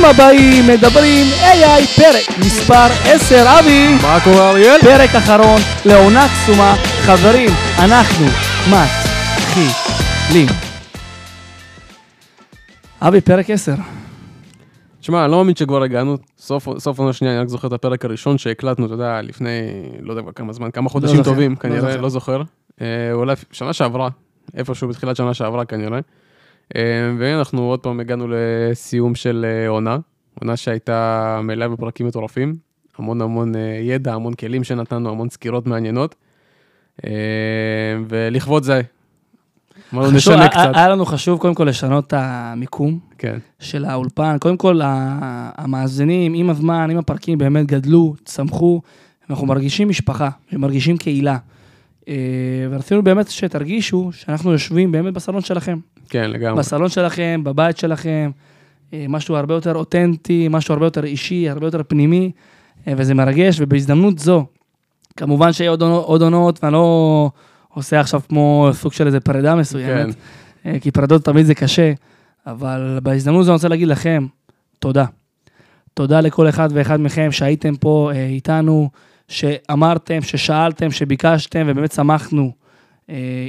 ברוכים הבאים, מדברים AI, פרק מספר 10, אבי. מה קורה אריאל? פרק אחרון, לעונה קסומה. חברים, אנחנו מתחילים. אבי, פרק 10. תשמע, אני לא מאמין שכבר הגענו, סוף עונה שנייה, אני רק זוכר את הפרק הראשון שהקלטנו, אתה יודע, לפני, לא יודע כמה זמן, כמה חודשים טובים, כנראה, לא זוכר. אולי שנה שעברה, איפשהו בתחילת שנה שעברה, כנראה. ואנחנו עוד פעם הגענו לסיום של עונה שהייתה מלאה בפרקים מטורפים, המון ידע, המון כלים שנתנו, המון סקירות מעניינות, ולכבוד זה, מה לא נשנה קצת. היה לנו חשוב קודם כל לשנות את המיקום של האולפן, קודם כל המאזינים עם הזמן, עם הפרקים באמת גדלו, צמחו, אנחנו מרגישים משפחה, מרגישים קהילה, ורצינו באמת שתרגישו שאנחנו יושבים באמת בסלון שלכם. כן, לגמרי. בסלון שלכם, בבית שלכם, משהו הרבה יותר אותנטי, משהו הרבה יותר אישי, הרבה יותר פנימי, וזה מרגש, ובהזדמנות זו, כמובן שיהיה עוד עונות, ואני לא עושה עכשיו כמו סוג של איזה פרידה מסוימת, כי פרדות תמיד זה קשה, אבל בהזדמנות זו אני רוצה להגיד לכם, תודה. תודה לכל אחד ואחד מכם שהייתם פה איתנו, שאמרתם, ששאלתם, שביקשתם, ובאמת שמחנו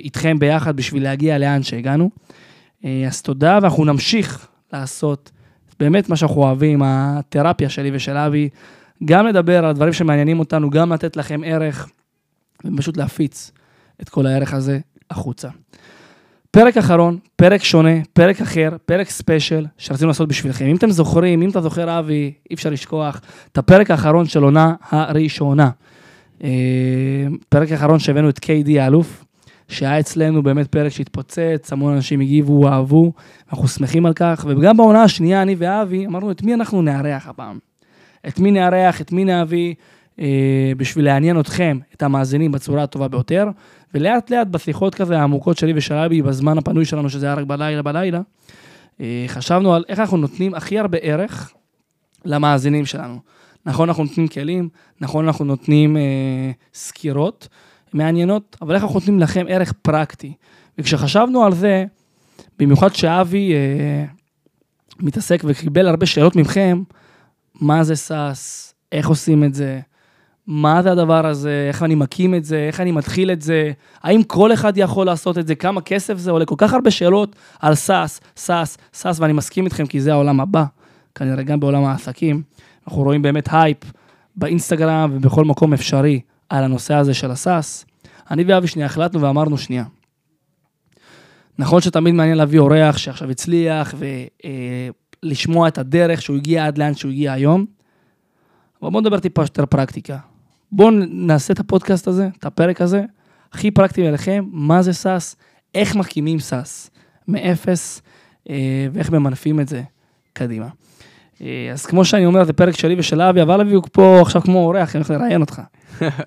איתכם ביחד בשביל להגיע לאן שהגענו. אז תודה, ואנחנו נמשיך לעשות באמת מה שאנחנו אוהבים, התרפיה שלי ושל אבי, גם לדבר על דברים שמעניינים אותנו, גם לתת לכם ערך, ופשוט להפיץ את כל הערך הזה החוצה. פרק אחרון, פרק שונה, פרק אחר, פרק ספיישל שרצינו לעשות בשבילכם. אם אתם זוכרים, אם אתה זוכר אבי, אי אפשר לשכוח, את הפרק האחרון של עונה הראשונה. פרק האחרון שהבאנו את KD האלוף, שהיה אצלנו באמת פרק שהתפוצץ, המון אנשים הגיבו, אהבו, אנחנו שמחים על כך, וגם בעונה השנייה, אני ואבי, אמרנו את מי אנחנו נארח הפעם. את מי נארח, את מי נאבי, בשביל לעניין אתכם, את המאזינים בצורה הטובה ביותר, ולאט לאט בשיחות כזה העמוקות שלי ושלבי בזמן הפנוי שלנו, שזה היה רק בלילה, חשבנו על איך אנחנו נותנים הכי הרבה ערך למאזינים שלנו. נכון, אנחנו נותנים כלים, נכון, אנחנו נותנים סקירות מעניינות, אבל איך אנחנו נותנים לכם ערך פרקטי. וכשחשבנו על זה, במיוחד שאבי מתעסק וקיבל הרבה שאלות ממכם, מה זה סאס, איך עושים את זה, מה זה הדבר הזה, איך אני מקים את זה, איך אני מתחיל את זה, האם כל אחד יכול לעשות את זה, כמה כסף זה עולה, כל כך הרבה שאלות על סאס, ואני מסכים איתכם כי זה העולם הבא, כנראה גם בעולם העסקים, אנחנו רואים באמת הייפ באינסטגרם ובכל מקום אפשרי על הנושא הזה של הסאס. אני ואבי שנייה החלטנו ואמרנו שנייה, נכון שתמיד מעניין להביא אורח שעכשיו הצליח ולשמוע את הדרך שהוא הגיע עד לאן שהוא הגיע היום, אבל בואו נדבר טיפה יותר פרקטיקה. בואו נעשה את הפודקאסט הזה, את הפרק הזה, הכי פרקטי אליכם, מה זה סאס, איך מקימים סאס, מאפס, ואיך ממנפים את זה קדימה. אז כמו שאני אומר, זה פרק שלי ושל אבי, אבל אבי הוא פה עכשיו כמו אורח, אני הולך לראיין אותך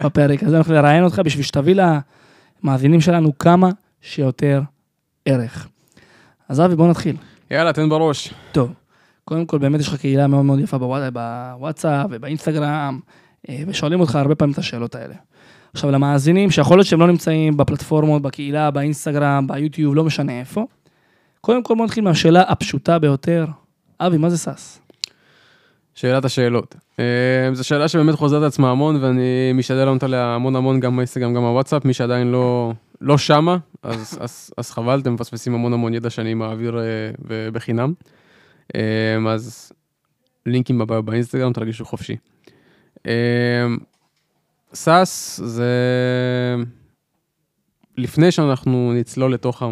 בפרק הזה, אני הולך לראיין אותך בשביל שתביא למאזינים שלנו כמה שיותר ערך. אז אבי, בואו נתחיל. יאללה, תן בראש. טוב. קודם כל, באמת יש לך קהילה מאוד מאוד יפה בוואטסאפ ובאינסטגרם, ושואלים אותך הרבה פעמים את השאלות האלה. עכשיו, למאזינים, שיכול להיות שהם לא נמצאים בפלטפורמות, בקהילה, באינסטגרם, ביוטיוב, לא משנה איפה, קודם כל, בוא נתחיל מהשאלה הפשוטה ביותר. אבי, מה זה סאס? שאלת השאלות. זו שאלה שבאמת חוזרת עצמה המון, ואני משתדל לענות עליה המון גם באינסטגרם, גם בוואטסאפ, מי שעדיין לא שמה, אז חבל, אתם מפספסים המון ידע שאני מעביר בחינם. אז לינקים בביו באינסטגרם, תרגישו חופשי. סאס זה, לפני שאנחנו נצלול לתוך,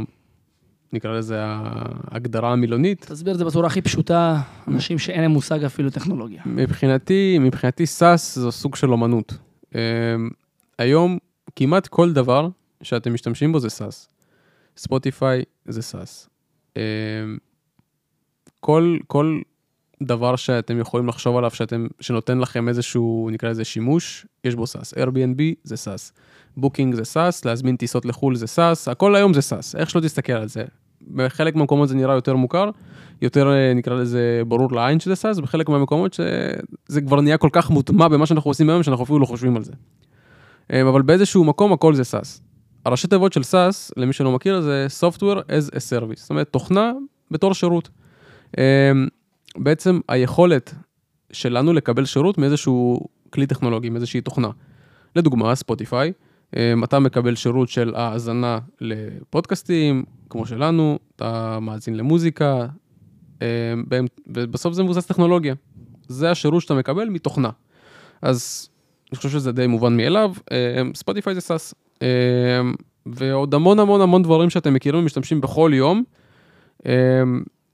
נקרא לזה ההגדרה המילונית. תסביר את זה בצורה הכי פשוטה, אנשים שאין להם מושג אפילו טכנולוגיה. מבחינתי סאס זה סוג של אומנות. היום כמעט כל דבר שאתם משתמשים בו זה סאס. ספוטיפיי זה סאס. כל דבר שאתם יכולים לחשוב עליו, שנותן לכם איזשהו, נקרא לזה שימוש, יש בו סאס. Airbnb זה סאס. Booking זה סאס, להזמין טיסות לחול זה סאס, הכל היום זה סאס. איך שלא תסתכל על זה. בחלק מהמקומות זה נראה יותר מוכר, יותר נקרא לזה ברור לעין שזה סאס, בחלק מהמקומות שזה כבר נהיה כל כך מוטמע במה שאנחנו עושים היום, שאנחנו אפילו לא חושבים על זה. אבל באיזשהו מקום הכל זה סאס. הראשי תיבות של סאס, למי שלא מכיר, זה Software as a Service. זאת אומרת, תוכנה בתור שירות. בעצם היכולת שלנו לקבל שירות מאיזשהו כלי טכנולוגי, מאיזושהי תוכנה. לדוגמה, ספוטיפיי, אתה מקבל שירות של האזנה לפודקאסטים, כמו שלנו, אתה מאזין למוזיקה, ובסוף זה מבוסס טכנולוגיה. זה השירות שאתה מקבל מתוכנה. אז אני חושב שזה די מובן מאליו, ספוטיפיי זה סאס, ועוד המון המון המון דברים שאתם מכירים ומשתמשים בכל יום,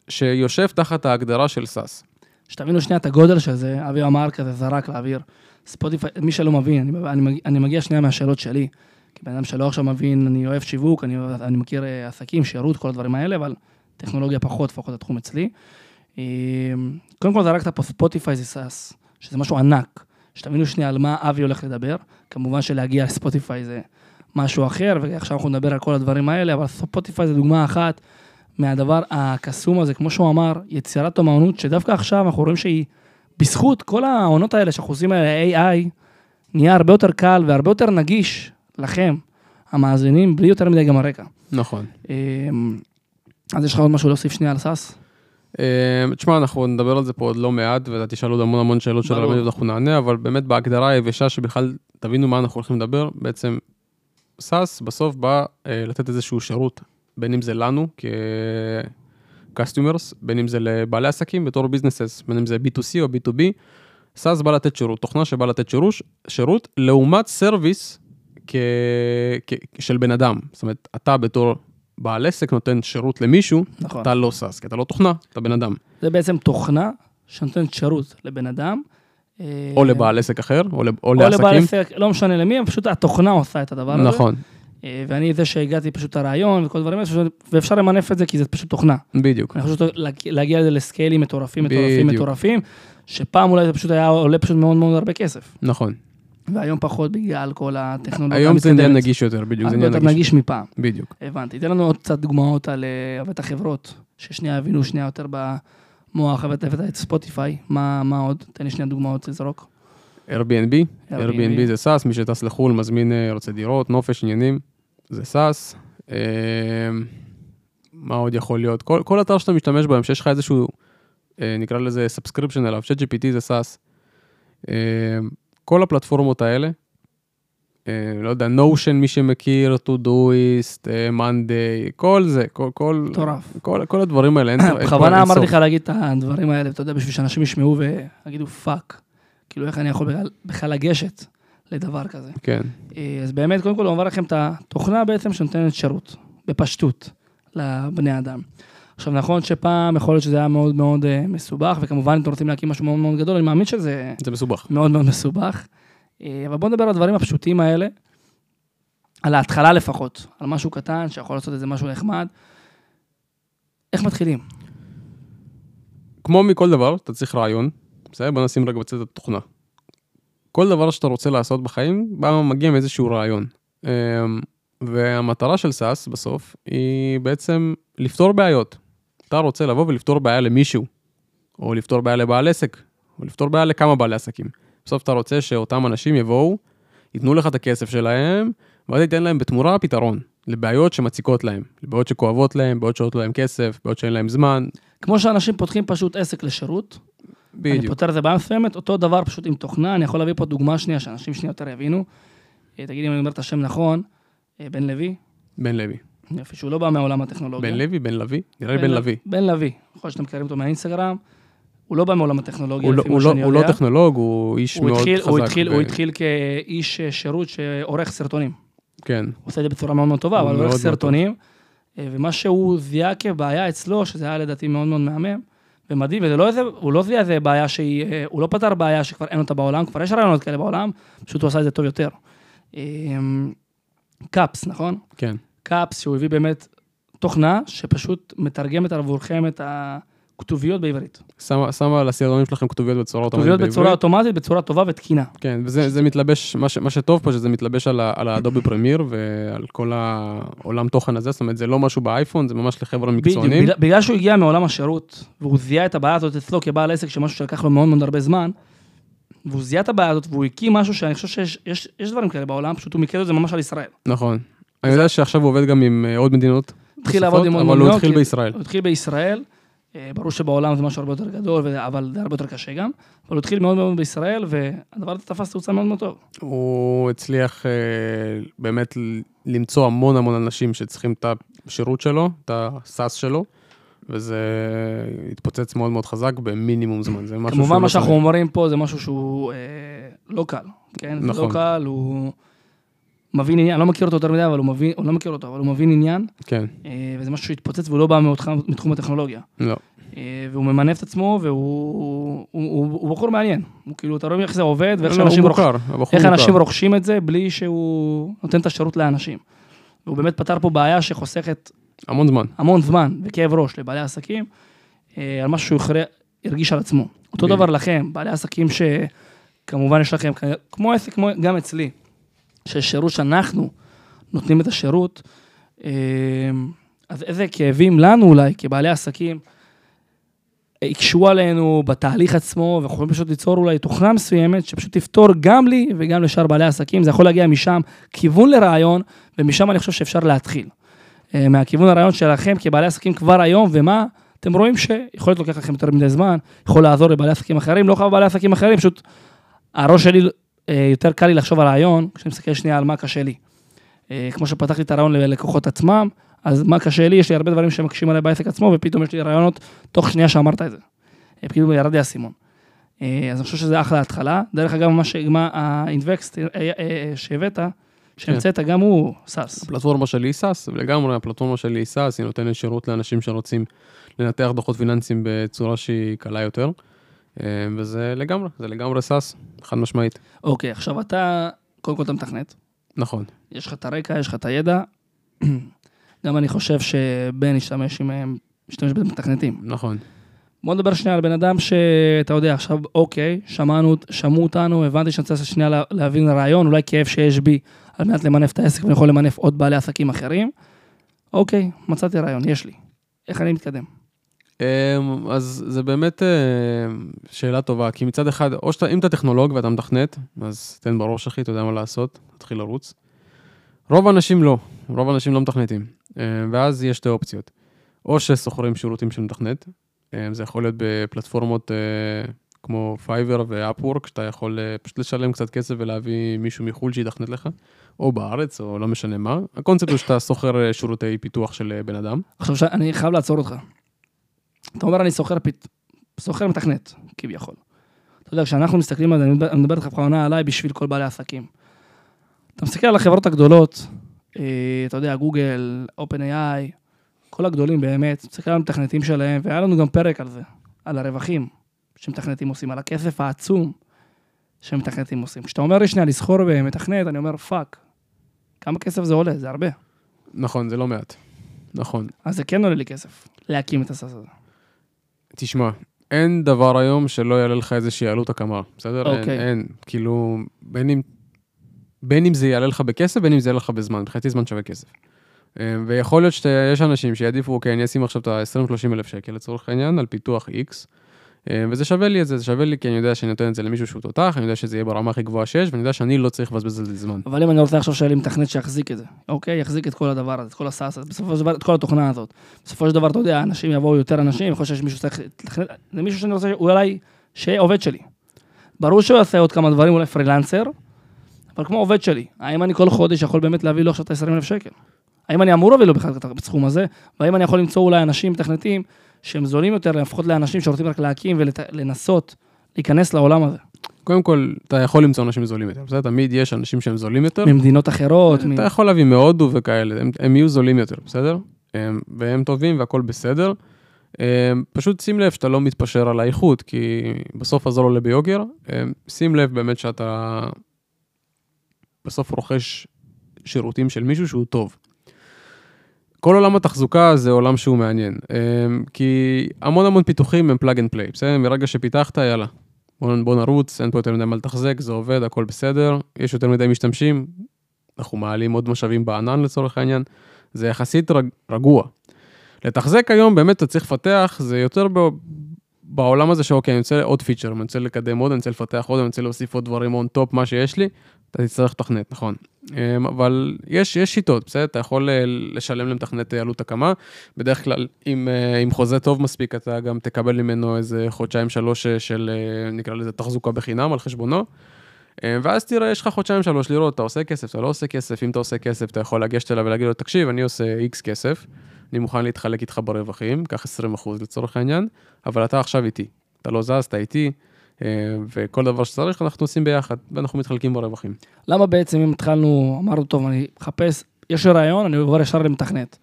שיושב תחת ההגדרה של סאס. שתבינו שנייה את הגודל של זה, אבי אמר כזה זרק לאוויר, ספוטיפיי, מי שלא מבין, אני מגיע שנייה מהשאלות שלי, כי בן אדם שלא עכשיו מבין, אני אוהב שיווק, אני מכיר עסקים, שירות, כל הדברים האלה, אבל טכנולוגיה פחות התחום אצלי. קודם כל זרקת פה ספוטיפיי זה סאס, שזה משהו ענק, שתבינו שנייה על מה אבי הולך לדבר, כמובן שלהגיע לספוטיפיי זה משהו אחר, ועכשיו אנחנו נדבר על כל הדברים האלה, אבל ספוטיפיי זה דוגמה אחת מהדבר הקסום הזה, כמו שהוא אמר, יצירת אומנות, שדווקא עכשיו אנחנו רואים שהיא, בזכות כל העונות האלה, שהחוזים האלה, AI, נהיה הרבה יותר קל והרבה יותר נגיש לכם, המאזינים, בלי יותר מדי גם הרקע. נכון. אז יש לך עוד משהו להוסיף שנייה על סאס? תשמע, אנחנו נדבר על זה פה עוד לא מעט, ואתה תשאל עוד המון המון שאלות של הרמדיות, אנחנו נענה, אבל באמת בהגדרה היבשה שבכלל תבינו מה אנחנו הולכים לדבר, בעצם סאס בסוף בא לתת איזשהו שירות, בין אם זה לנו כ-customers, בין אם זה לבעלי עסקים בתור ביזנסס, בין אם זה B2C או B2B, סאס בא לתת שירות, תוכנה שבא לתת שירות, לעומת סרוויס של בן אדם, זאת אומרת, אתה בתור בעל עסק נותן שירות למישהו, נכון. אתה לא סאס, כי אתה לא תוכנה, אתה בן אדם. זה בעצם תוכנה שנותנת שירות לבן אדם. או לבעל עסק אחר, או לעסקים. לבעל עסק, לא משנה למי, פשוט התוכנה עושה את הדבר הזה. נכון. ואני זה שהגעתי פשוט הרעיון וכל דברים, ואפשר למנף את זה, כי זה פשוט תוכנה. בדיוק. אני חושב להגיע לזה לסקיילים מטורפים, שפעם אולי זה פשוט היה עולה פשוט מאוד מאוד הרבה כסף. נכון. והיום פחות בגלל כל הטכנולוגיה. היום זה עניין נגיש יותר, בדיוק. זה יותר נגיש מפעם. בדיוק. הבנתי. תן לנו עוד קצת דוגמאות על החברות, ששנייה הבינו שנייה יותר במוח, את ספוטיפיי. מה עוד? תן לי שנייה דוגמאות לזרוק. Airbnb זה סאס, מי שטס לחול, מזמין, רוצה דירות, נופש, עניינים, זה סאס. מה עוד יכול להיות? כל אתר שאתה משתמש בהם, שיש לך איזשהו, נקרא לזה סאבסקריפשן אליו, ChatGPT זה סאס. כל הפלטפורמות האלה, לא יודע, Notion, מי שמכיר, Todoist, Monday, כל זה, כל הדברים האלה. בכוונה אמרתי לך להגיד את הדברים האלה, אתה יודע, בשביל שאנשים ישמעו ויגידו פאק. כאילו איך אני יכול בכלל לגשת לדבר כזה. כן. אז באמת, קודם כל, הוא אמר לכם את התוכנה בעצם שנותנת שירות, בפשטות, לבני אדם. עכשיו, נכון שפעם יכול להיות שזה היה מאוד מאוד מסובך, וכמובן, אם אתם רוצים להקים משהו מאוד מאוד גדול, אני מאמין שזה... זה מסובך. מאוד מאוד מסובך. אבל בואו נדבר על הדברים הפשוטים האלה, על ההתחלה לפחות, על משהו קטן, שיכול לעשות איזה משהו נחמד. איך מתחילים? כמו מכל דבר, אתה צריך רעיון, בסדר? בוא נשים רק בצד את התוכנה. כל דבר שאתה רוצה לעשות בחיים, בא מגיע מאיזשהו רעיון. והמטרה של סאס בסוף, היא בעצם לפתור בעיות. אתה רוצה לבוא ולפתור בעיה למישהו, או לפתור בעיה לבעל עסק, או לפתור בעיה לכמה בעלי עסקים. בסוף אתה רוצה שאותם אנשים יבואו, ייתנו לך את הכסף שלהם, ואז ייתן להם בתמורה פתרון, לבעיות שמציקות להם, לבעיות שכואבות להם, בעיות שעולות להם כסף, בעיות שאין להם זמן. כמו שאנשים פותחים פשוט עסק לשירות, אני פותר את זה בהמסוימת, אותו דבר פשוט עם תוכנה, אני יכול להביא פה דוגמה שנייה, שאנשים שנייה יותר יבינו, תגיד אם אני אומר את השם נכון, בן לוי? בן לוי. יופי, שהוא לא בא מהעולם הטכנולוגיה. בן לוי? נראה לי בן לוי. בן לוי, יכול שאתם מכירים אותו מהאינסטגרם, הוא לא בא מעולם הטכנולוגיה, לפי מה שאני יודע. הוא לא טכנולוג, הוא איש מאוד חזק. הוא התחיל כאיש שירות שעורך סרטונים. כן. הוא עושה את זה בצורה מאוד טובה, אבל הוא עורך סרטונים, ומה שהוא זיהה כבעיה אצלו, שזה היה לדעתי מאוד מאוד מהמם, ומדהים, הוא לא זיהה איזה בעיה שהיא, הוא לא פתר בעיה שכבר אין אותה בעולם, כבר יש רעיונות כאלה בעולם, פשוט הוא עשה את זה טוב יותר. קאפס, נכון? כן. קאפס, שהוא הביא באמת תוכנה, שפשוט מתרגמת עבורכם את הכתוביות בעברית. שמה על הסרטונים שלכם כתוביות בצורה אוטומטית בעברית? כתוביות בצורה אוטומטית, בצורה טובה ותקינה. כן, וזה מתלבש, מה שטוב פה, שזה מתלבש על האדובי פרמייר, ועל כל העולם תוכן הזה, זאת אומרת, זה לא משהו באייפון, זה ממש לחבר'ה מקצוענים. בגלל שהוא הגיע מעולם השירות, והוא זיהה את הבעיה הזאת אצלו כבעל עסק, שמשהו שלקח לו מאוד מאוד הרבה זמן, והוא זיהה את הבעיה הזאת, והוא הקים משהו שאני חושב שיש דברים כאלה בעולם, פשוט הוא מכיר את זה ממש על ישראל. נכון. אני יודע שעכשיו הוא עובד גם עם עוד מדינות, אבל הוא התחיל בישראל. ברור שבעולם זה משהו הרבה יותר גדול, אבל זה הרבה יותר קשה גם, אבל הוא התחיל מאוד מאוד בישראל, והדבר הזה תפס תאוצה מאוד מאוד טוב. הוא הצליח באמת למצוא המון המון אנשים שצריכים את השירות שלו, את הסאס שלו, וזה התפוצץ מאוד מאוד חזק במינימום זמן. כמובן מה שאנחנו אומרים פה זה משהו שהוא לא קל, כן? זה לא קל, הוא מבין עניין, אני לא מכיר אותו יותר מדי, אבל הוא מבין עניין, וזה משהו שהתפוצץ, והוא לא בא מתחום הטכנולוגיה. לא. והוא ממנף את עצמו, והוא בחור מעניין. הוא כאילו, אתה רואה איך זה עובד, ואיך אנשים רוכשים את זה, בלי שהוא נותן את השירות לאנשים. והוא באמת פתר פה בעיה שחוסכת המון זמן. המון זמן, וכאב ראש לבעלי עסקים, על משהו שהוא הרגיש על עצמו. אותו דבר לכם, בעלי עסקים שכמובן יש לכם, כמו עסק, גם אצלי, ששירות שאנחנו נותנים את השירות, אז איזה כאבים לנו אולי, כבעלי עסקים, הקשו עלינו בתהליך עצמו, ואנחנו יכולים פשוט ליצור אולי תוכנה מסוימת, שפשוט תפתור גם לי וגם לשאר בעלי עסקים, זה יכול להגיע משם כיוון לרעיון, ומשם אני חושב שאפשר להתחיל. מהכיוון הרעיון שלכם כבעלי עסקים כבר היום, ומה אתם רואים שיכול להיות לוקח לכם יותר מדי זמן, יכול לעזור לבעלי עסקים אחרים, לא חייב בעלי עסקים אחרים, פשוט הראש שלי יותר קל לי לחשוב על רעיון, כשאני מסתכל שנייה על מה קשה לי. כמו שפתחתי את הרעיון ללקוחות עצמם, אז מה קשה לי, יש לי הרבה דברים שמקשים עליי בעסק עצמו, ופתאום יש לי רעיונות תוך שנייה שאמרת את זה. פתאום ירד לי הסימון. אז אני חושב שזה אחלה ההתחלה. דרך אגב, מה ה-Invext שהבאת, שהמצאת, גם הוא סאס. הפלטפורמה שלי סאס, ולגמרי הפלטפורמה שלי סאס, היא נותנת שירות לאנשים שרוצים לנתח דוחות פיננסיים בצורה שהיא קלה יותר. וזה לגמרי, זה לגמרי סאס, חד משמעית. אוקיי, עכשיו אתה, קודם כל אתה מתכנת. נכון. יש לך את הרקע, יש לך את הידע. גם אני חושב שבן ישתמש במתכנתים. נכון. בוא נדבר שנייה על בן אדם שאתה יודע, עכשיו אוקיי, שמעו אותנו, הבנתי שאני צריך שנייה להבין רעיון, אולי כאב שיש בי על מנת למנף את העסק, ואני יכול למנף עוד בעלי עסקים אחרים. אוקיי, מצאתי רעיון, יש לי. איך אני מתקדם? אז זה באמת שאלה טובה, כי מצד אחד, או שאתה, אם אתה טכנולוג ואתה מתכנת, אז תן בראש אחי, אתה יודע מה לעשות, תתחיל לרוץ. רוב האנשים לא מתכנתים, ואז יש שתי אופציות. או שסוחרים שירותים של מתכנת, זה יכול להיות בפלטפורמות כמו Fiverr ו-Upwork, שאתה יכול פשוט לשלם קצת כסף ולהביא מישהו מחול שיתכנת לך, או בארץ, או לא משנה מה. הקונספט הוא שאתה סוחר שירותי פיתוח של בן אדם. עכשיו, אני חייב לעצור אותך. אתה אומר, אני סוחר מתכנת, כביכול. אתה יודע, כשאנחנו מסתכלים על זה, אני מדבר לך בכוונה עליי בשביל כל בעלי עסקים. אתה מסתכל על החברות הגדולות, אתה יודע, גוגל, OpenAI, כל הגדולים באמת, מסתכל על המתכנתים שלהם, והיה לנו גם פרק על זה, על הרווחים שמתכנתים עושים, על הכסף העצום שמתכנתים עושים. כשאתה אומר לי שנייה, לסחור במתכנת, אני אומר, פאק, כמה כסף זה עולה? זה הרבה. נכון, זה לא מעט. נכון. אז זה כן עולה לי כסף, להקים את הסאס הזה. תשמע, אין דבר היום שלא יעלה לך איזושהי עלות הקמה, בסדר? אין, כאילו, בין אם זה יעלה לך בכסף, בין אם זה יעלה לך בזמן, בחצי זמן שווה כסף. ויכול להיות שיש אנשים שיעדיפו, אוקיי, אני אשים עכשיו את ה-20-30,000 שקל לצורך העניין, על פיתוח X, וזה שווה לי את זה, זה שווה לי כי אני יודע שאני נותן את זה למישהו שהוא תותח, אני יודע שזה יהיה ברמה הכי גבוהה שיש, ואני יודע שאני לא צריך לבזבז על זה זמן. אבל אם אני רוצה עכשיו שאלה מתכנת שיחזיק את זה, אוקיי, יחזיק את כל הדבר הזה, את כל הסאס, בסופו של דבר, את כל התוכנה הזאת. בסופו של דבר, אתה יודע, אנשים יבואו יותר אנשים, יכול להיות שמישהו צריך לתכנת, זה מישהו שאני רוצה, אולי שיהיה עובד שלי. ברור שהוא יעשה עוד כמה דברים, אולי פרילנסר, אבל כמו עובד שלי, האם אני כל חודש יכול באמת להביא לו עכשיו 20,000 שקל? האם אני אמור להביא לו בכלל בסכום הזה? והאם אני יכול למצוא אולי אנשים מתכנתים שהם זולים יותר, לפחות לאנשים שרוצים רק להקים ולנסות להיכנס לעולם הזה. קודם כל, אתה יכול למצוא אנשים זולים יותר, בסדר? תמיד יש אנשים שהם זולים יותר. ממדינות אחרות. אתה יכול להביא מהודו וכאלה, הם יהיו זולים יותר, בסדר? והם טובים והכל בסדר. פשוט שים לב שאתה לא מתפשר על האיכות, כי בסוף הזול עולה ביוקר. שים לב באמת שאתה בסוף רוכש שירותים של מישהו שהוא טוב. כל עולם התחזוקה זה עולם שהוא מעניין, כי המון המון פיתוחים הם פלאג אנד פליי, בסדר? מרגע שפיתחת, יאללה, בוא נרוץ, אין פה יותר מדי מה לתחזק, זה עובד, הכל בסדר, יש יותר מדי משתמשים, אנחנו מעלים עוד משאבים בענן לצורך העניין, זה יחסית רגוע. לתחזק היום באמת אתה צריך לפתח, זה יותר בעולם הזה שאוקיי, אני רוצה עוד פיצ'ר, אני רוצה לקדם עוד, אני רוצה לפתח עוד, אני רוצה להוסיף עוד דברים on top, מה שיש לי, אתה תצטרך לתכנת, נכון. אבל יש שיטות, בסדר? אתה יכול לשלם למתכנת עלות הקמה, בדרך כלל עם חוזה טוב מספיק, אתה גם תקבל ממנו איזה 2-3 של, נקרא לזה, תחזוקה בחינם על חשבונו, ואז תראה, יש לך 2-3 לראות, אתה עושה כסף, אתה לא עושה כסף, אם אתה עושה כסף, אתה יכול להגשת אליו ולהגיד לו, תקשיב, אני עושה X כסף, אני מוכן להתחלק איתך ברווחים, כך 20% לצורך העניין, אבל אתה עכשיו איתי, אתה לא זז, אתה איתי, וכל דבר שצריך אנחנו עושים ביחד, ואנחנו מתחלקים ברווחים. למה בעצם אם התחלנו, אמרנו טוב, אני מחפש, יש רעיון, אני עובר ישר למתכנת.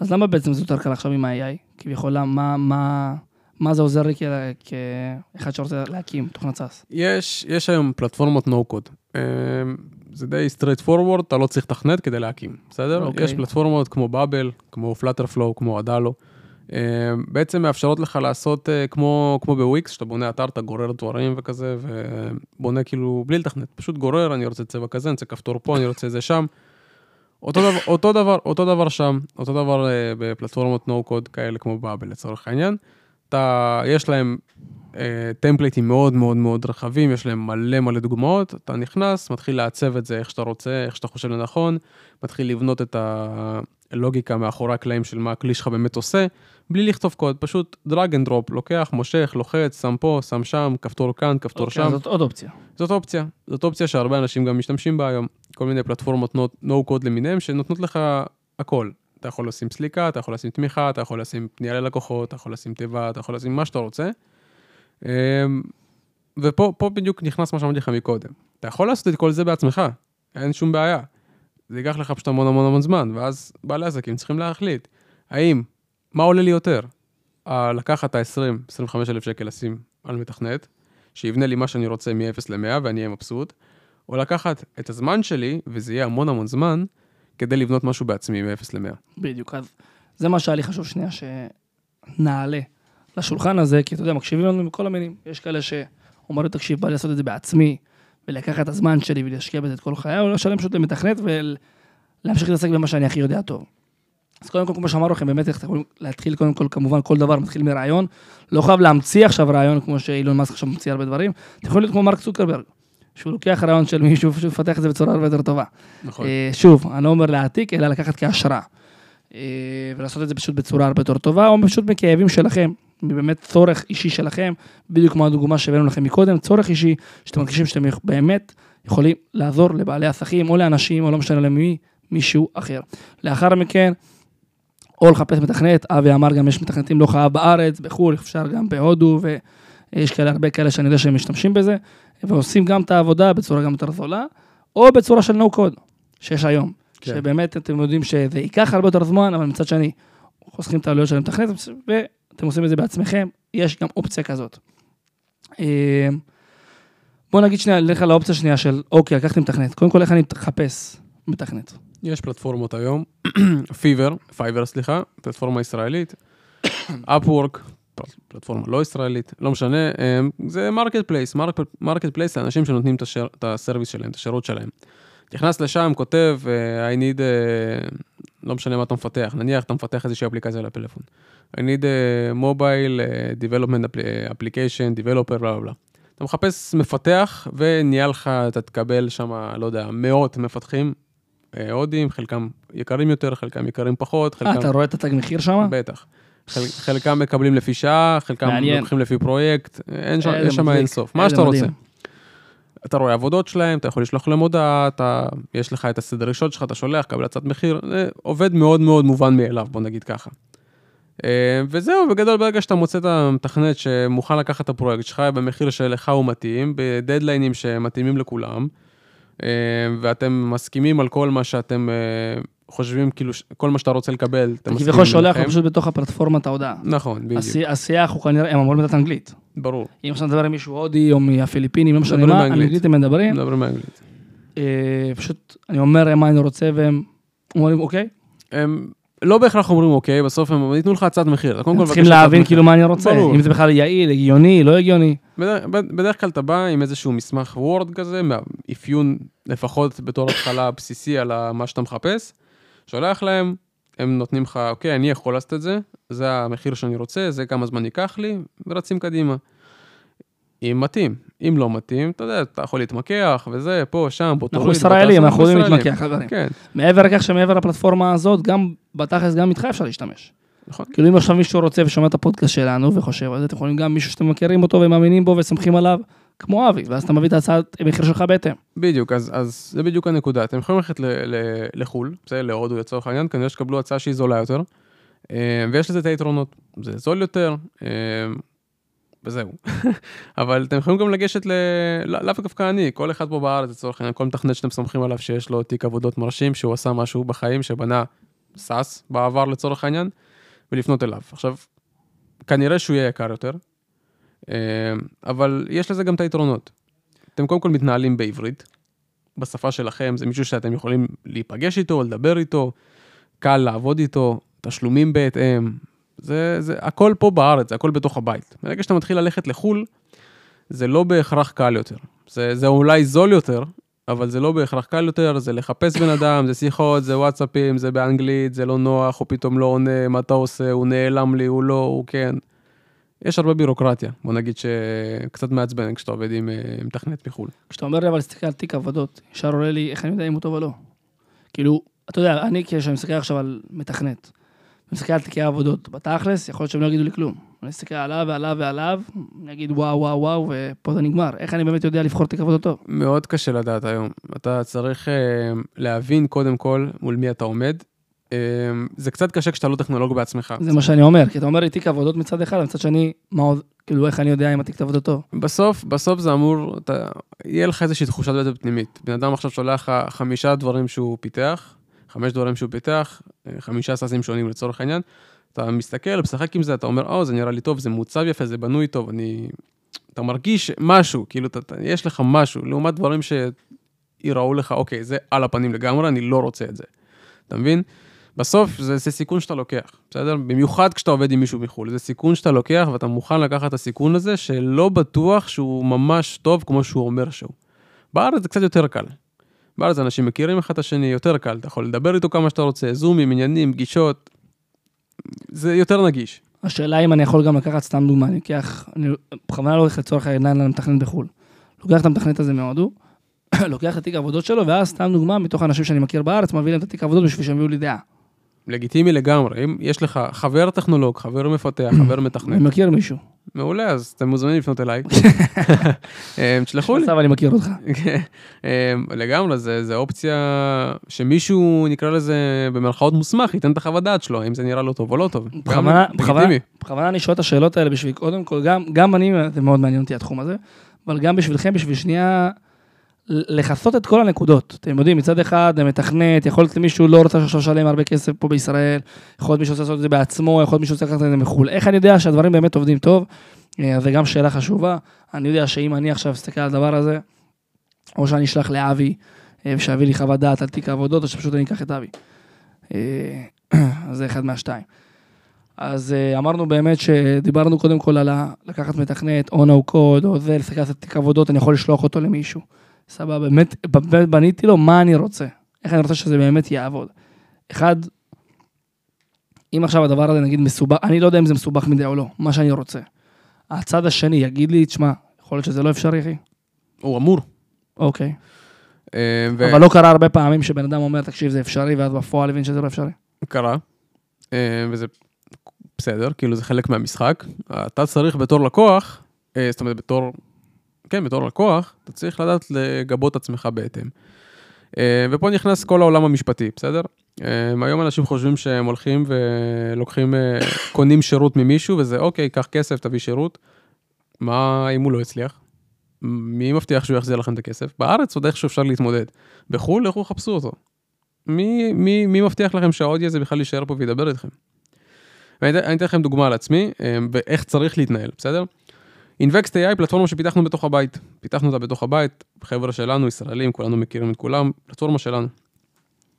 אז למה בעצם זה יותר קל עכשיו עם ה-AI? כביכול, מה זה עוזר לי כאחד שרוצה להקים תוכנת סאס? יש היום פלטפורמות no-code. זה די straight forward, אתה לא צריך תכנת כדי להקים, בסדר? יש פלטפורמות כמו Bubble, כמו Flutterflow, כמו Adalo, בעצם מאפשרות לך לעשות כמו בוויקס, שאתה בונה אתר, אתה גורר דברים וכזה, ובונה כאילו בלי לתכנת, פשוט גורר, אני רוצה צבע כזה, אני רוצה כפתור פה, אני רוצה זה שם. אותו דבר שם, אותו דבר בפלטפורמות no-code כאלה כמו Bubble, לצורך העניין. יש להם טמפלייטים מאוד מאוד מאוד רחבים, יש להם מלא מלא דוגמאות, אתה נכנס, מתחיל לעצב את זה איך שאתה רוצה, איך שאתה חושב לנכון, מתחיל לבנות את הלוגיקה מאחורי הקלעים של מה הכלי שלך באמת עושה, בלי לכתוב קוד, פשוט דרג אנד דרופ, לוקח, מושך, לוחץ, שם פה, שם שם, כפתור כאן, כפתור שם. זאת עוד אופציה. זאת אופציה שהרבה אנשים גם משתמשים בה היום, כל מיני פלטפורמות no-code למיניהם שנותנות לך הכל. אתה יכול לשים סליקה, אתה יכול לשים תמיכה, אתה יכול לשים פנייה ללקוחות, אתה יכול לשים תיבה, אתה יכול לשים מה שאתה רוצה. ופה בדיוק נכנס מה שאמרתי לך מקודם. אתה יכול לעשות את כל זה בעצמך, אין שום בעיה. זה ייקח לך פשוט המון המון המון זמן, ואז בעלי עסקים צריכים להחליט. מה עולה לי יותר? לקחת 25,000 שקל לשים על מתכנת, שיבנה לי מה שאני רוצה מ-0 ל-100 ואני אהיה מבסוט, או לקחת את הזמן שלי, וזה יהיה המון המון זמן, כדי לבנות משהו בעצמי מ-0 ל-100. בדיוק, אז זה מה שהיה לי חשוב שנייה, שנעלה לשולחן הזה, כי אתה יודע, מקשיבים לנו מכל המינים, יש כאלה שאומרו, תקשיב, בא לי לעשות את זה בעצמי, ולקח את הזמן שלי, ולהשקיע בזה את כל חיי, או לשלם פשוט למתכנת, ולהמשיך להתעסק במה שאני הכי יודע טוב. אז קודם כל, כמו שאמרו לכם, באמת אתם יכולים להתחיל קודם כל, כמובן, כל דבר מתחיל מרעיון, לא חייב להמציא עכשיו רעיון, כמו שאילון מאסק עכשיו ממציא הרבה דברים, אתם יכולים להיות כמו מרק צוקרברג, שהוא לוקח רעיון של מישהו, שהוא פתח את זה בצורה הרבה יותר טובה. נכון. שוב, אני לא אומר להעתיק, אלא לקחת כהשראה. ולעשות את זה פשוט בצורה הרבה יותר טובה, או פשוט מכאבים שלכם, באמת צורך אישי שלכם, בדיוק כמו הדוגמה שהבאנו לכם מקודם, צורך אישי שאתם מרגישים שאתם באמת יכולים לעזור לבעלי עסקים, או לאנשים, או לא משנה למי, מישהו אחר. לאחר מכן, או לחפש מתכנת, אבי אמר גם יש מתכנתים לא חייב בארץ, בחו"ל, אפשר גם בהודו, ויש כאלה הרבה כאלה שאני יודע שהם משתמשים בזה. ועושים גם את העבודה בצורה גם יותר זולה, או בצורה של no-code, שיש היום. כן. שבאמת אתם יודעים שזה ייקח הרבה יותר זמן, אבל מצד שני, חוסכים את העלויות שלהם תכנת, ואתם עושים את זה בעצמכם, יש גם אופציה כזאת. בואו נגיד שנייה, נלך על האופציה שנייה של, אוקיי, לקחתם תכנת, קודם כל איך אני מחפש מתכנת. יש פלטפורמות היום, Fiverr, פלטפורמה ישראלית, Upwork, פלטפורמה לא ישראלית, לא משנה, זה מרקט פלייס לאנשים שנותנים את הסרוויס שלהם, את השירות שלהם. תכנס לשם, כותב, I need, לא משנה מה אתה מפתח, נניח אתה מפתח איזושהי אפליקציה לפלאפון. I need mobile development application, developer, blah, blah, blah. אתה מחפש מפתח, ונהיה לך, אתה תקבל שם, לא יודע, מאות מפתחים, הודים, חלקם יקרים יותר, חלקם יקרים פחות, חלקם... אתה רואה את התג מחיר שם? בטח. חלקם מקבלים לפי שעה, חלקם לוקחים לפי פרויקט, יש שם אינסוף, מה שאתה רוצה. אתה רואה עבודות שלהם, אתה יכול לשלוח למודעה, יש לך את הסדרישות שלך, אתה שולח, קבל הצעת מחיר, זה עובד מאוד מאוד מובן מאליו, בוא נגיד ככה. וזהו, בגדול ברגע שאתה מוצא את המתכנת שמוכן לקחת את הפרויקט שלך, במחיר שלך הוא מתאים, בדדליינים שמתאימים לכולם, ואתם מסכימים על כל מה שאתם... חושבים, כאילו, כל מה שאתה רוצה לקבל, אתה מסכים. כביכול שולח, הוא פשוט בתוך הפלטפורמה את ההודעה. נכון, בדיוק. הסייח הוא כנראה, הם אמרו לדעת אנגלית. ברור. אם אתה מדבר עם מישהו הודי, או מהפיליפינים, לא משנה מה, אנגלית הם מדברים. מדברים באנגלית. פשוט, אני אומר, מה אני רוצה, והם אומרים, אוקיי? הם לא בהכרח אומרים, אוקיי, בסוף הם ייתנו לך הצעת מחיר. הם צריכים להבין כאילו מה אני רוצה. אם זה בכלל יעיל, הגיוני, לא הגיוני. בדרך כלל אתה בא עם איזשהו מסמך וורד כזה, מאפיון לפחות בתור התחלה בסיסי על מה שאתה מחפש. שולח להם, הם נותנים לך, אוקיי, אני יכול לעשות את זה, זה המחיר שאני רוצה, זה כמה זמן ייקח לי, ורצים קדימה. אם מתאים, אם לא מתאים, אתה יודע, אתה יכול להתמקח, וזה, פה, שם, בו תוריד. אנחנו ישראלים, אנחנו יודעים להתמקח, חברים. כן. מעבר כך שמעבר לפלטפורמה הזאת, גם בתכלס, גם איתך אפשר להשתמש. נכון. כאילו אם עכשיו מישהו רוצה ושומע את הפודקאסט שלנו, וחושב, אז אתם יכולים גם מישהו שאתם מכירים אותו, ומאמינים בו, וסמכים עליו, כמו אבי, ואז אתה מביא את הצעת המחיר שלך בהתאם. בדיוק, אז זה בדיוק הנקודה. אתם יכולים ללכת לחול, בסדר, להודו לצורך העניין, כנראה שתקבלו הצעה שהיא זולה יותר, ויש לזה את היתרונות. זה זול יותר, וזהו. אבל אתם יכולים גם לגשת לאף כפקעני, כל אחד פה בארץ, לצורך העניין, כל מתכנת שאתם סומכים עליו שיש לו תיק עבודות מרשים, שהוא עשה משהו בחיים שבנה סאס בעבר לצורך העניין, ולפנות אליו. עכשיו, כנראה שהוא יהיה יקר יותר, אבל יש לזה גם את היתרונות. אתם קודם כל מתנהלים בעברית, בשפה שלכם, זה מישהו שאתם יכולים להיפגש איתו, לדבר איתו, קל לעבוד איתו, תשלומים בהתאם, זה הכל פה בארץ, זה הכל בתוך הבית. ברגע שאתה מתחיל ללכת לחול, זה לא בהכרח קל יותר. זה אולי זול יותר, אבל זה לא בהכרח קל יותר, זה לחפש בן אדם, זה שיחות, זה וואטסאפים, זה באנגלית, זה לא נוח, הוא פתאום לא עונה, מה אתה עושה, הוא נעלם לי, הוא לא, הוא כן. יש הרבה בירוקרטיה, בוא נגיד שקצת מעצבן כשאתה עובד עם תכנת מחול. כשאתה אומר לי, אבל תסתכל על תיק עבודות, ישר עולה לי, איך אני יודע אם הוא טוב או לא? כאילו, אתה יודע, אני כשאני מסתכל עכשיו על מתכנת, מסתכל על תיקי העבודות בתכלס, יכול להיות שהם לא יגידו לי כלום. אני מסתכל עליו ועליו ועליו, אני אגיד וואו וואו וואו, ופה זה נגמר. איך אני באמת יודע לבחור תיק עבודות טוב? מאוד קשה לדעת היום. אתה צריך להבין קודם כל מול מי אתה עומד. זה קצת קשה כשאתה לא טכנולוג בעצמך. זה מה שאני אומר, כי אתה אומר לי תיק עבודות מצד אחד, מצד שני, כאילו איך אני יודע אם התיק עבודות טוב? בסוף זה אמור, יהיה לך איזושהי תחושת בטן פנימית. בן אדם עכשיו שולח לך 5 דברים שהוא פיתח, 5 דברים שהוא פיתח, 5 סאסים שונים לצורך העניין, אתה מסתכל, משחק עם זה, אתה אומר, זה נראה לי טוב, זה מוצב יפה, זה בנוי טוב, אתה מרגיש משהו, כאילו, יש לך משהו, לעומת דברים שיראו לך, אוקיי, זה על הפנים לגמרי, אני לא רוצה את זה. אתה מבין? בסוף זה סיכון שאתה לוקח, בסדר? במיוחד כשאתה עובד עם מישהו מחול, זה סיכון שאתה לוקח, ואתה מוכן לקחת את הסיכון הזה, שלא בטוח שהוא ממש טוב, כמו שהוא אומר שהוא. בארץ זה קצת יותר קל. בארץ אנשים מכירים אחד השני, יותר קל, אתה יכול לדבר איתו כמה שאתה רוצה, זומים, עניינים, פגישות, זה יותר נגיש. השאלה אם אני יכול גם לקחת סתם דוגמה, אני לוקח, בכוונה לא הולך לצורך העניין למתכנת בחול, לוקח את המתכנת הזה מהודו, לוקח את תיק העבודות שלו, ואז סתם דוגמה מתוך האנשים שאני מכיר בארץ, מביא להם את תיק העבודות בשביל שהם יהיו לי דעה. לגיטימי לגמרי, אם יש לך חבר טכנולוג, חבר מפתח, חבר מתכנת. אני מכיר מישהו. מעולה, אז אתם מוזמנים לפנות אליי. תשלחו לי. עכשיו אני מכיר אותך. לגמרי, זה אופציה שמישהו, נקרא לזה במרכאות מוסמך, ייתן את החוות דעת שלו, אם זה נראה לא טוב או לא טוב. בכוונה אני שואל את השאלות האלה בשביל, קודם כל, גם אני, זה מאוד מעניין אותי התחום הזה, אבל גם בשבילכם, בשביל שנייה, לחסות את כל הנקודות. אתם יודעים, מצד אחד, מתכנת, יכול להיות מישהו לא רוצה שעכשיו שלם הרבה כסף פה בישראל, יכול להיות מישהו לעשות את זה בעצמו, יכול להיות מישהו לקחת את זה מחול. איך אני יודע שהדברים באמת עובדים טוב? זה גם שאלה חשובה. אני יודע שאם אני עכשיו אסתכל על הדבר הזה, או שאני אשלח לאבי, ושאבי לי חוות דעת על תיק העבודות, או שפשוט אני אקח את אבי. אז זה 1 מה-2. אז אמרנו באמת שדיברנו קודם כל על לקחת מתכנת, או no code, או זה, לסתכל על תיק העבודות, אני יכול לשלוח אותו למישהו. סבבה, באמת בניתי לו מה אני רוצה, איך אני רוצה שזה באמת יעבוד. אחד, אם עכשיו הדבר הזה נגיד מסובך, אני לא יודע אם זה מסובך מדי או לא, מה שאני רוצה. הצד השני יגיד לי, תשמע, יכול להיות שזה לא אפשרי, אחי? הוא אמור. אוקיי. אבל לא קרה הרבה פעמים שבן אדם אומר, תקשיב, זה אפשרי, ואז בפועל הבין שזה לא אפשרי. קרה, וזה בסדר, כאילו זה חלק מהמשחק. אתה צריך בתור לקוח, זאת אומרת, בתור לקוח, אתה צריך לדעת לגבות עצמך בהתאם. ופה נכנס כל העולם המשפטי, בסדר? היום אנשים חושבים שהם הולכים ולוקחים, קונים שירות ממישהו, וזה אוקיי, קח כסף, תביא שירות. מה אם הוא לא הצליח? מי מבטיח שהוא יחזיר לכם את הכסף? בארץ עוד איכשהו אפשר להתמודד. בחול, לכו חפשו אותו. מי מבטיח לכם שהאודיו הזה בכלל יישאר פה וידבר איתכם? ואני אתן לכם דוגמה על עצמי, ואיך צריך להתנהל, בסדר? Invext AI, פלטפורמה שפיתחנו בתוך הבית. פיתחנו אותה בתוך הבית, חבר'ה שלנו, ישראלים, כולנו מכירים את כולם, פלטפורמה שלנו.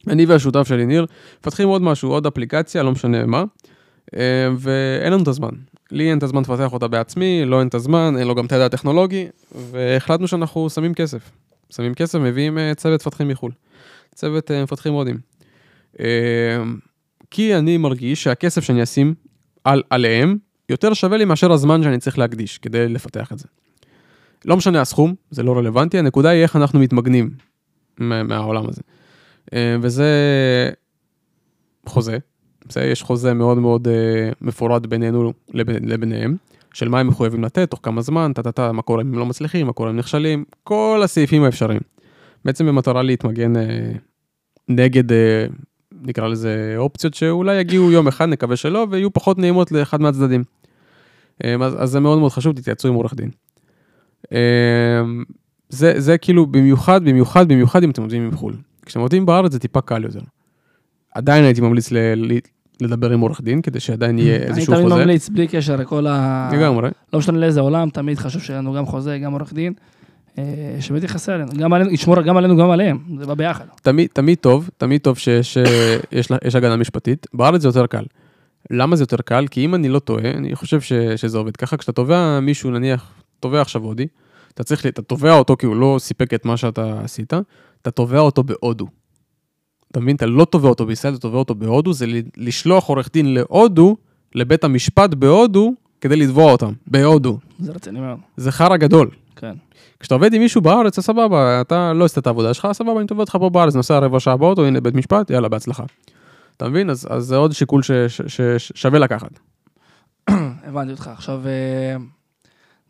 אני והשותף שלי, ניר, מפתחים עוד משהו, עוד אפליקציה, לא משנה מה, ואין לנו את הזמן. לי אין את הזמן לפתח אותה בעצמי, לא אין את הזמן, אין לו גם תדע טכנולוגי, והחלטנו שאנחנו שמים כסף. שמים כסף, מביאים צוות מפתחים מחול. צוות מפתחים הודים. כי אני מרגיש שהכסף שאני אשים עליהם, יותר שווה לי מאשר הזמן שאני צריך להקדיש, כדי לפתח את זה. לא משנה הסכום, זה לא רלוונטי, הנקודה היא איך אנחנו מתמגנים מהעולם הזה. וזה חוזה, יש חוזה מאוד מאוד מפורט בינינו לביניהם, של מה הם מחויבים לתת, תוך כמה זמן, תתתה, מה קורה אם הם לא מצליחים, מה קורה אם נכשלים, כל הסעיפים האפשריים. בעצם במטרה להתמגן נגד, נקרא לזה אופציות, שאולי יגיעו יום אחד, נקווה שלא, ויהיו פחות נעימות לאחד מהצדדים. אז זה מאוד מאוד חשוב, תתייעצו עם עורך דין. זה כאילו במיוחד אם אתם עובדים עם חול. כשאתם עובדים בארץ זה טיפה קל יותר. עדיין הייתי ממליץ לדבר עם עורך דין, כדי שעדיין יהיה איזשהו חוזה. אני תמיד ממליץ בלי קשר לכל ה... לגמרי. לא משנה לאיזה עולם, תמיד חשוב שלנו גם חוזה, גם עורך דין, שבאמת יחסה עלינו. גם עלינו, ישמור גם עלינו, גם עליהם. זה בא ביחד. תמיד טוב שיש הגנה משפטית. בארץ זה יותר קל. למה זה יותר קל? כי אם אני לא טועה, אני חושב שזה עובד ככה. כשאתה תובע מישהו, נניח, תובע עכשיו הודי, אתה תובע אותו כי הוא לא סיפק את מה שאתה עשית, אתה תובע אותו בהודו. אתה מבין, אתה לא תובע אותו בישראל, אתה תובע אותו בהודו, זה לשלוח עורך דין להודו, לבית המשפט בהודו, כדי לתבוע אותם, בהודו. זה רציני מאוד. זה חרא גדול. כן. כשאתה עובד עם מישהו בארץ, סבבה, אתה לא עשית את העבודה שלך, סבבה, אני תובע אותך פה בארץ, נוסע רבע שעה באוטו, הנה בית משפט, יאללה, בהצלחה. אתה מבין? אז זה עוד שיקול ששווה לקחת. הבנתי אותך. עכשיו,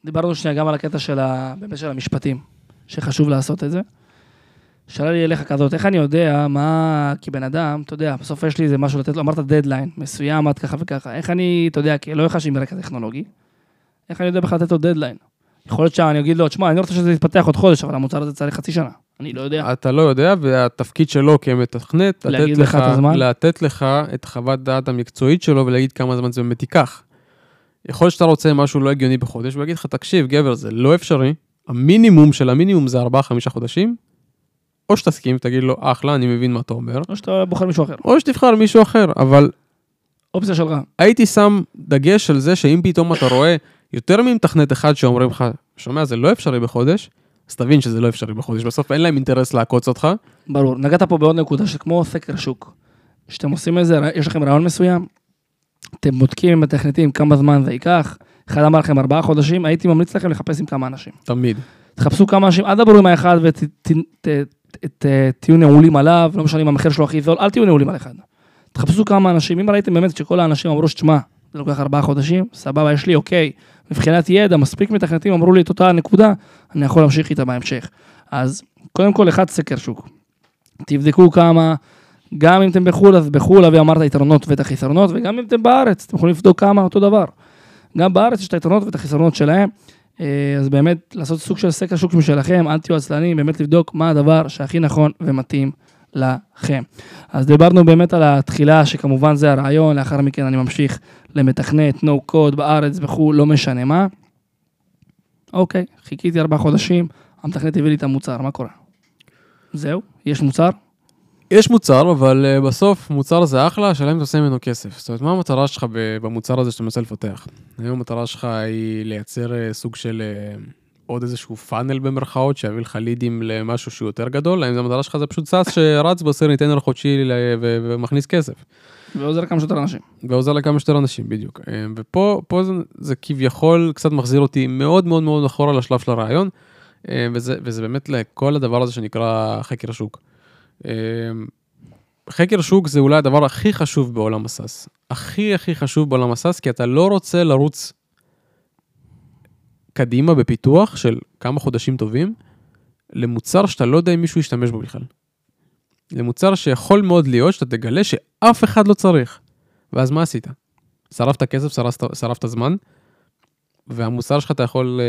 דיברנו שנייה גם על הקטע של המשפטים, שחשוב לעשות את זה. שאלה לי אליך כזאת, איך אני יודע מה, כי בן אדם, אתה יודע, בסוף יש לי איזה משהו לתת לו, אמרת דדליין, מסוים, עד ככה וככה, איך אני, אתה יודע, לא איך שאני מרקע טכנולוגי, איך אני יודע בכלל לתת לו דדליין? יכול להיות שאני אגיד לו, תשמע, אני לא רוצה שזה יתפתח עוד חודש, אבל המוצר הזה צריך חצי שנה, אני לא יודע. אתה לא יודע, והתפקיד שלו כמתכנת, לתת לך את חוות דעת המקצועית שלו, ולהגיד כמה זמן זה באמת ייקח. יכול להיות שאתה רוצה משהו לא הגיוני בחודש, ולהגיד לך, תקשיב, גבר, זה לא אפשרי, המינימום של המינימום זה 4-5 חודשים, או שתסכים, תגיד לו, אחלה, אני מבין מה אתה אומר. או שאתה בוחר מישהו אחר. או שתבחר מישהו אחר, אבל... אופציה שלך. הייתי שם דגש על זה, שאם פתאום אתה רואה יותר ממתכנת אחד שאומרים לך, שומע, זה לא אפשרי בחודש, אז תבין שזה לא אפשרי בחודש. בסוף אין להם אינטרס לעקוץ אותך. ברור. נגעת פה בעוד נקודה, שכמו סקר שוק. שאתם עושים איזה, יש לכם רעיון מסוים, אתם בודקים עם התכנתים כמה זמן זה ייקח, אחד אמר לכם 4 חודשים, הייתי ממליץ לכם לחפש עם כמה אנשים. תמיד. תחפשו כמה אנשים, עד דברו עם האחד תהיו נעולים עליו, לא משנה אם המחיר שלו הכי זול, אל תהיו נעולים על אחד. תחפשו כמה אנשים, אם ראיתם באמת שכל האנשים אמרו שתשמע, זה לוקח 4 חודשים, סבבה, יש לי, אוקיי, מבחינת ידע, מספיק מתכנתים, אמרו לי את אותה הנקודה, אני יכול להמשיך איתה בהמשך. אז קודם כל, אחד סקר שוק. תבדקו כמה, גם אם אתם בחול, אז בחול, ואמרת יתרונות ואת החיסרונות, וגם אם אתם בארץ, אתם יכולים לבדוק כמה אותו דבר. גם בארץ יש את היתרונות ואת החיסרונות שלהם. אז באמת לעשות סוג של סקר שוק משלכם, אל תהיו עצלנים, באמת לבדוק מה הדבר שהכי נכון ומתאים לכם. אז דיברנו באמת על התחילה, שכמובן זה הרעיון, לאחר מכן אני ממשיך למתכנת, נו קוד, בארץ, בחו"ל, לא משנה מה. אוקיי, חיכיתי 4 חודשים, המתכנת הביא לי את המוצר, מה קורה? זהו, יש מוצר? יש מוצר, אבל בסוף מוצר זה אחלה, השאלה אם אתה עושה ממנו כסף. זאת אומרת, מה המטרה שלך במוצר הזה שאתה מנסה לפתח? היום המטרה שלך היא לייצר סוג של עוד איזשהו פאנל במרכאות, שיביא לך לידים למשהו שהוא יותר גדול, האם זה המטרה שלך זה פשוט סאס שרץ בסיר ניתן ערך חודשי ומכניס כסף. ועוזר לכמה שיותר אנשים. ועוזר לכמה שיותר אנשים, בדיוק. ופה זה כביכול קצת מחזיר אותי מאוד מאוד מאוד אחורה לשלב של הרעיון, וזה באמת לכל הדבר הזה שנקרא חקר שוק. חקר שוק זה אולי הדבר הכי חשוב בעולם הסאס. הכי חשוב בעולם הסאס, כי אתה לא רוצה לרוץ קדימה בפיתוח של כמה חודשים טובים, למוצר שאתה לא יודע אם מישהו ישתמש בו בכלל. למוצר שיכול מאוד להיות שאתה תגלה שאף אחד לא צריך. ואז מה עשית? שרפת כסף, שרפת זמן, והמוצר שלך אתה יכול...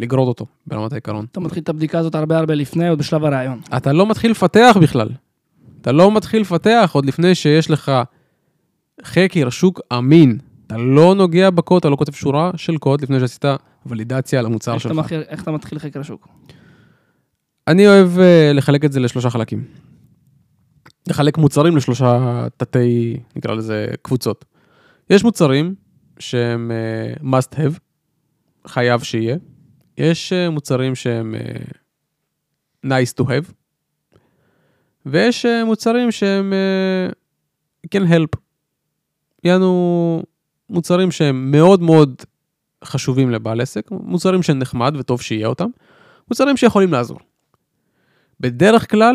לגרוד אותו, ברמת העיקרון. אתה מתחיל את הבדיקה הזאת הרבה לפני, עוד בשלב הרעיון. אתה לא מתחיל לפתח בכלל. אתה לא מתחיל לפתח עוד לפני שיש לך חקר שוק אמין. אתה לא נוגע בקוד, אתה לא כותב שורה של קוד, לפני שעשית ולידציה על המוצר שלך. איך אתה מתחיל חקר שוק? אני אוהב לחלק את זה ל3 חלקים. לחלק מוצרים ל3 תתי, נקרא לזה, קבוצות. יש מוצרים שהם must have, חייב שיהיה. יש מוצרים שהם nice to have, ויש מוצרים שהם can help. יענו מוצרים שהם מאוד מאוד חשובים לבעל עסק, מוצרים שנחמד וטוב שיהיה אותם, מוצרים שיכולים לעזור. בדרך כלל,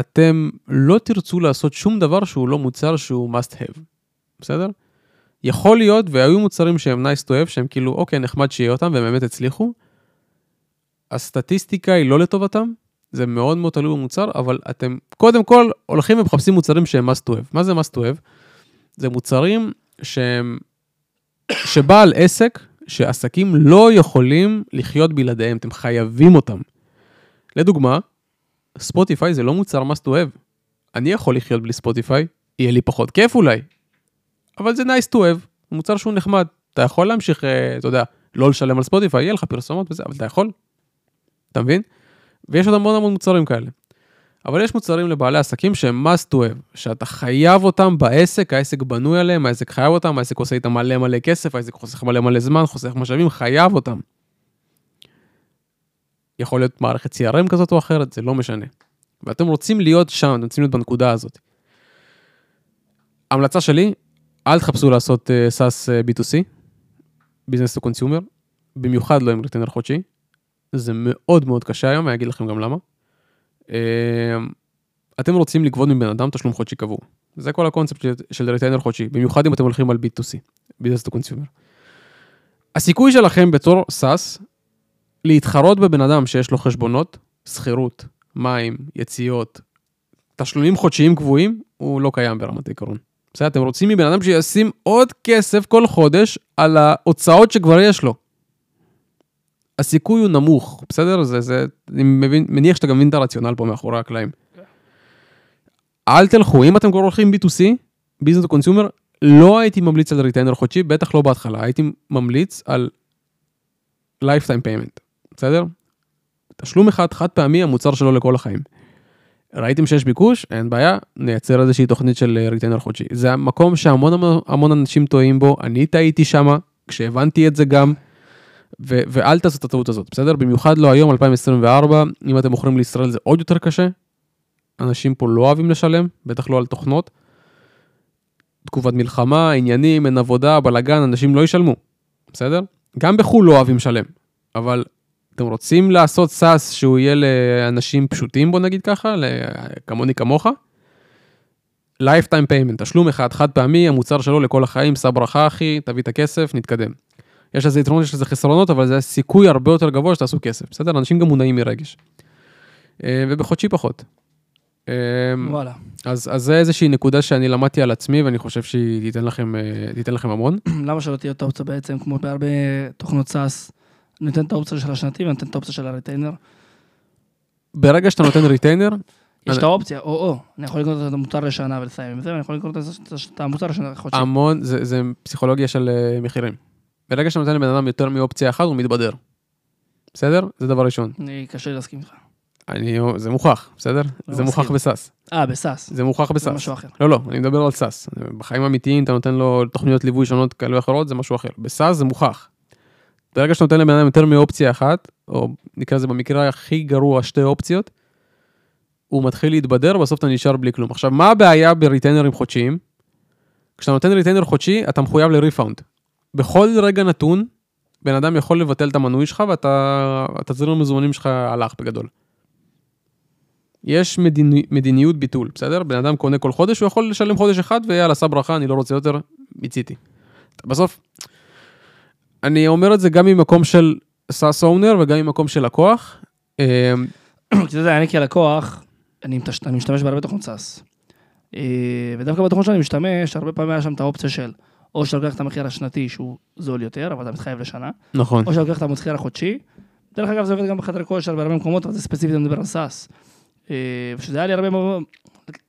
אתם לא תרצו לעשות שום דבר שהוא לא מוצר שהוא must have. בסדר? יכול להיות, והיו מוצרים שהם nice to have, שהם כאילו, אוקיי, נחמד שיהיה אותם, והם באמת הצליחו. הסטטיסטיקה היא לא לטובתם, זה מאוד מאוד תלוי במוצר, אבל אתם קודם כל הולכים ומחפשים מוצרים שהם must to have. מה זה must to have? זה מוצרים שהם, שבעל עסק, שעסקים לא יכולים לחיות בלעדיהם, אתם חייבים אותם. לדוגמה, ספוטיפיי זה לא מוצר must to have. אני יכול לחיות בלי ספוטיפיי, יהיה לי פחות כיף אולי, אבל זה nice to have, מוצר שהוא נחמד. אתה יכול להמשיך, אתה יודע, לא לשלם על ספוטיפיי, יהיה לך פרסומות וזה, אבל אתה יכול. אתה מבין? ויש עוד המון המון מוצרים כאלה. אבל יש מוצרים לבעלי עסקים שהם must to have, שאתה חייב אותם בעסק, העסק בנוי עליהם, העסק חייב אותם, העסק עושה איתם מלא מלא כסף, העסק חוסך מלא מלא זמן, חוסך משאבים, חייב אותם. יכול להיות מערכת CRM כזאת או אחרת, זה לא משנה. ואתם רוצים להיות שם, אתם רוצים להיות בנקודה הזאת. ההמלצה שלי, אל תחפשו לעשות SaaS B2C, Business to Consumer, במיוחד לא עם רטינר חודשי. זה מאוד מאוד קשה היום, אני אגיד לכם גם למה. אתם רוצים לגבות מבן אדם תשלום חודשי קבוע. זה כל הקונספט של רטיינר חודשי, במיוחד אם אתם הולכים על B2C, Business to Consumer. הסיכוי שלכם בתור SaaS, להתחרות בבן אדם שיש לו חשבונות, שכירות, מים, יציאות, תשלומים חודשיים קבועים, הוא לא קיים ברמת העיקרון. בסדר, אתם רוצים מבן אדם שישים עוד כסף כל חודש על ההוצאות שכבר יש לו. הסיכוי הוא נמוך, בסדר? זה, אני מניח שאתה גם מבין את הרציונל פה מאחורי הקלעים. אל תלכו, אם אתם כבר הולכים B2C, Business to Consumer, לא הייתי ממליץ על ריטיינר חודשי, בטח לא בהתחלה, הייתי ממליץ על Lifetime Payment, בסדר? תשלום אחד, חד פעמי, המוצר שלו לכל החיים. ראיתם שיש ביקוש, אין בעיה, נייצר איזושהי תוכנית של ריטיינר חודשי. זה המקום שהמון המון אנשים טועים בו, אני טעיתי שמה, כשהבנתי את זה גם, ואל תעשו את הטעות הזאת, בסדר? במיוחד לא היום, 2024, אם אתם מוכרים לישראל זה עוד יותר קשה, אנשים פה לא אוהבים לשלם, בטח לא על תוכנות, תקופת מלחמה, עניינים, אין עבודה, בלגן, אנשים לא ישלמו, בסדר? גם בחול לא אוהבים שלם, אבל אתם רוצים לעשות סאס שהוא יהיה לאנשים פשוטים, בוא נגיד ככה, כמוני כמוך, lifetime payment, תשלום אחד, חד פעמי, המוצר שלו לכל החיים, סע ברכה אחי, תביא את הכסף, נתקדם. יש לזה יתרונות, יש לזה חסרונות, אבל זה סיכוי הרבה יותר גבוה שתעשו כסף. בסדר? אנשים גם מונעים מרגש. ובחודשי פחות. וואלה. אז זה איזושהי נקודה שאני למדתי על עצמי, ואני חושב שהיא תיתן לכם המון. למה שלא תהיה את האופציה בעצם, כמו בהרבה תוכנות סאס, נותן את האופציה של השנתי, ונותן את האופציה של הריטיינר? ברגע שאתה נותן ריטיינר... יש את האופציה, או, אני יכול לקנות את המוצר לשנה ולסיים עם זה, ואני יכול לקנות את המוצר לשנה חודשי. המון, זה פסיכולוגיה של מחירים. ברגע שאתה נותן לבן אדם יותר מאופציה אחת, הוא מתבדר. בסדר? זה דבר ראשון. אני קשה להסכים איתך. זה מוכח, בסדר? זה מוכח בסאס. בסאס. זה מוכח בסאס. זה משהו אחר. לא, אני מדבר על סאס. בחיים האמיתיים אתה נותן לו תוכניות ליווי שונות כאלה ואחרות, זה משהו אחר. בסאס זה מוכח. ברגע שאתה נותן לבן אדם יותר מאופציה אחת, או נקרא לזה במקרה הכי גרוע שתי אופציות, הוא מתחיל להתבדר, בסוף אתה נשאר בלי כלום. עכשיו, מה הבעיה בריטיינרים חודשיים? כשאתה נותן ריטיינר חודשי, אתה מחויב לריפאונד. בכל רגע נתון, בן אדם יכול לבטל את המנוי שלך, ואתה תזרים המזומנים שלך הלך בגדול. יש מדיניות ביטול, בסדר? בן אדם קונה כל חודש, הוא יכול לשלם חודש אחד, ויאללה, סע ברכה, אני לא רוצה יותר, מיציתי. בסוף, אני אומר את זה גם ממקום של SaaS owner, וגם ממקום של לקוח. אתה יודע, אני כלקוח, אני משתמש בהרבה תוכנות SaaS. ודווקא בתוכנות שאני משתמש, הרבה פעמים היה שם את האופציה של... או שאתה לוקח את המחיר השנתי שהוא זול יותר, אבל אתה מתחייב לשנה. נכון. או שאתה לוקח את המחיר החודשי. דרך אגב, זה עובד גם בחדר כושר, בהרבה מקומות, אבל זה ספציפית, אני מדבר על סאס. ושזה היה לי הרבה,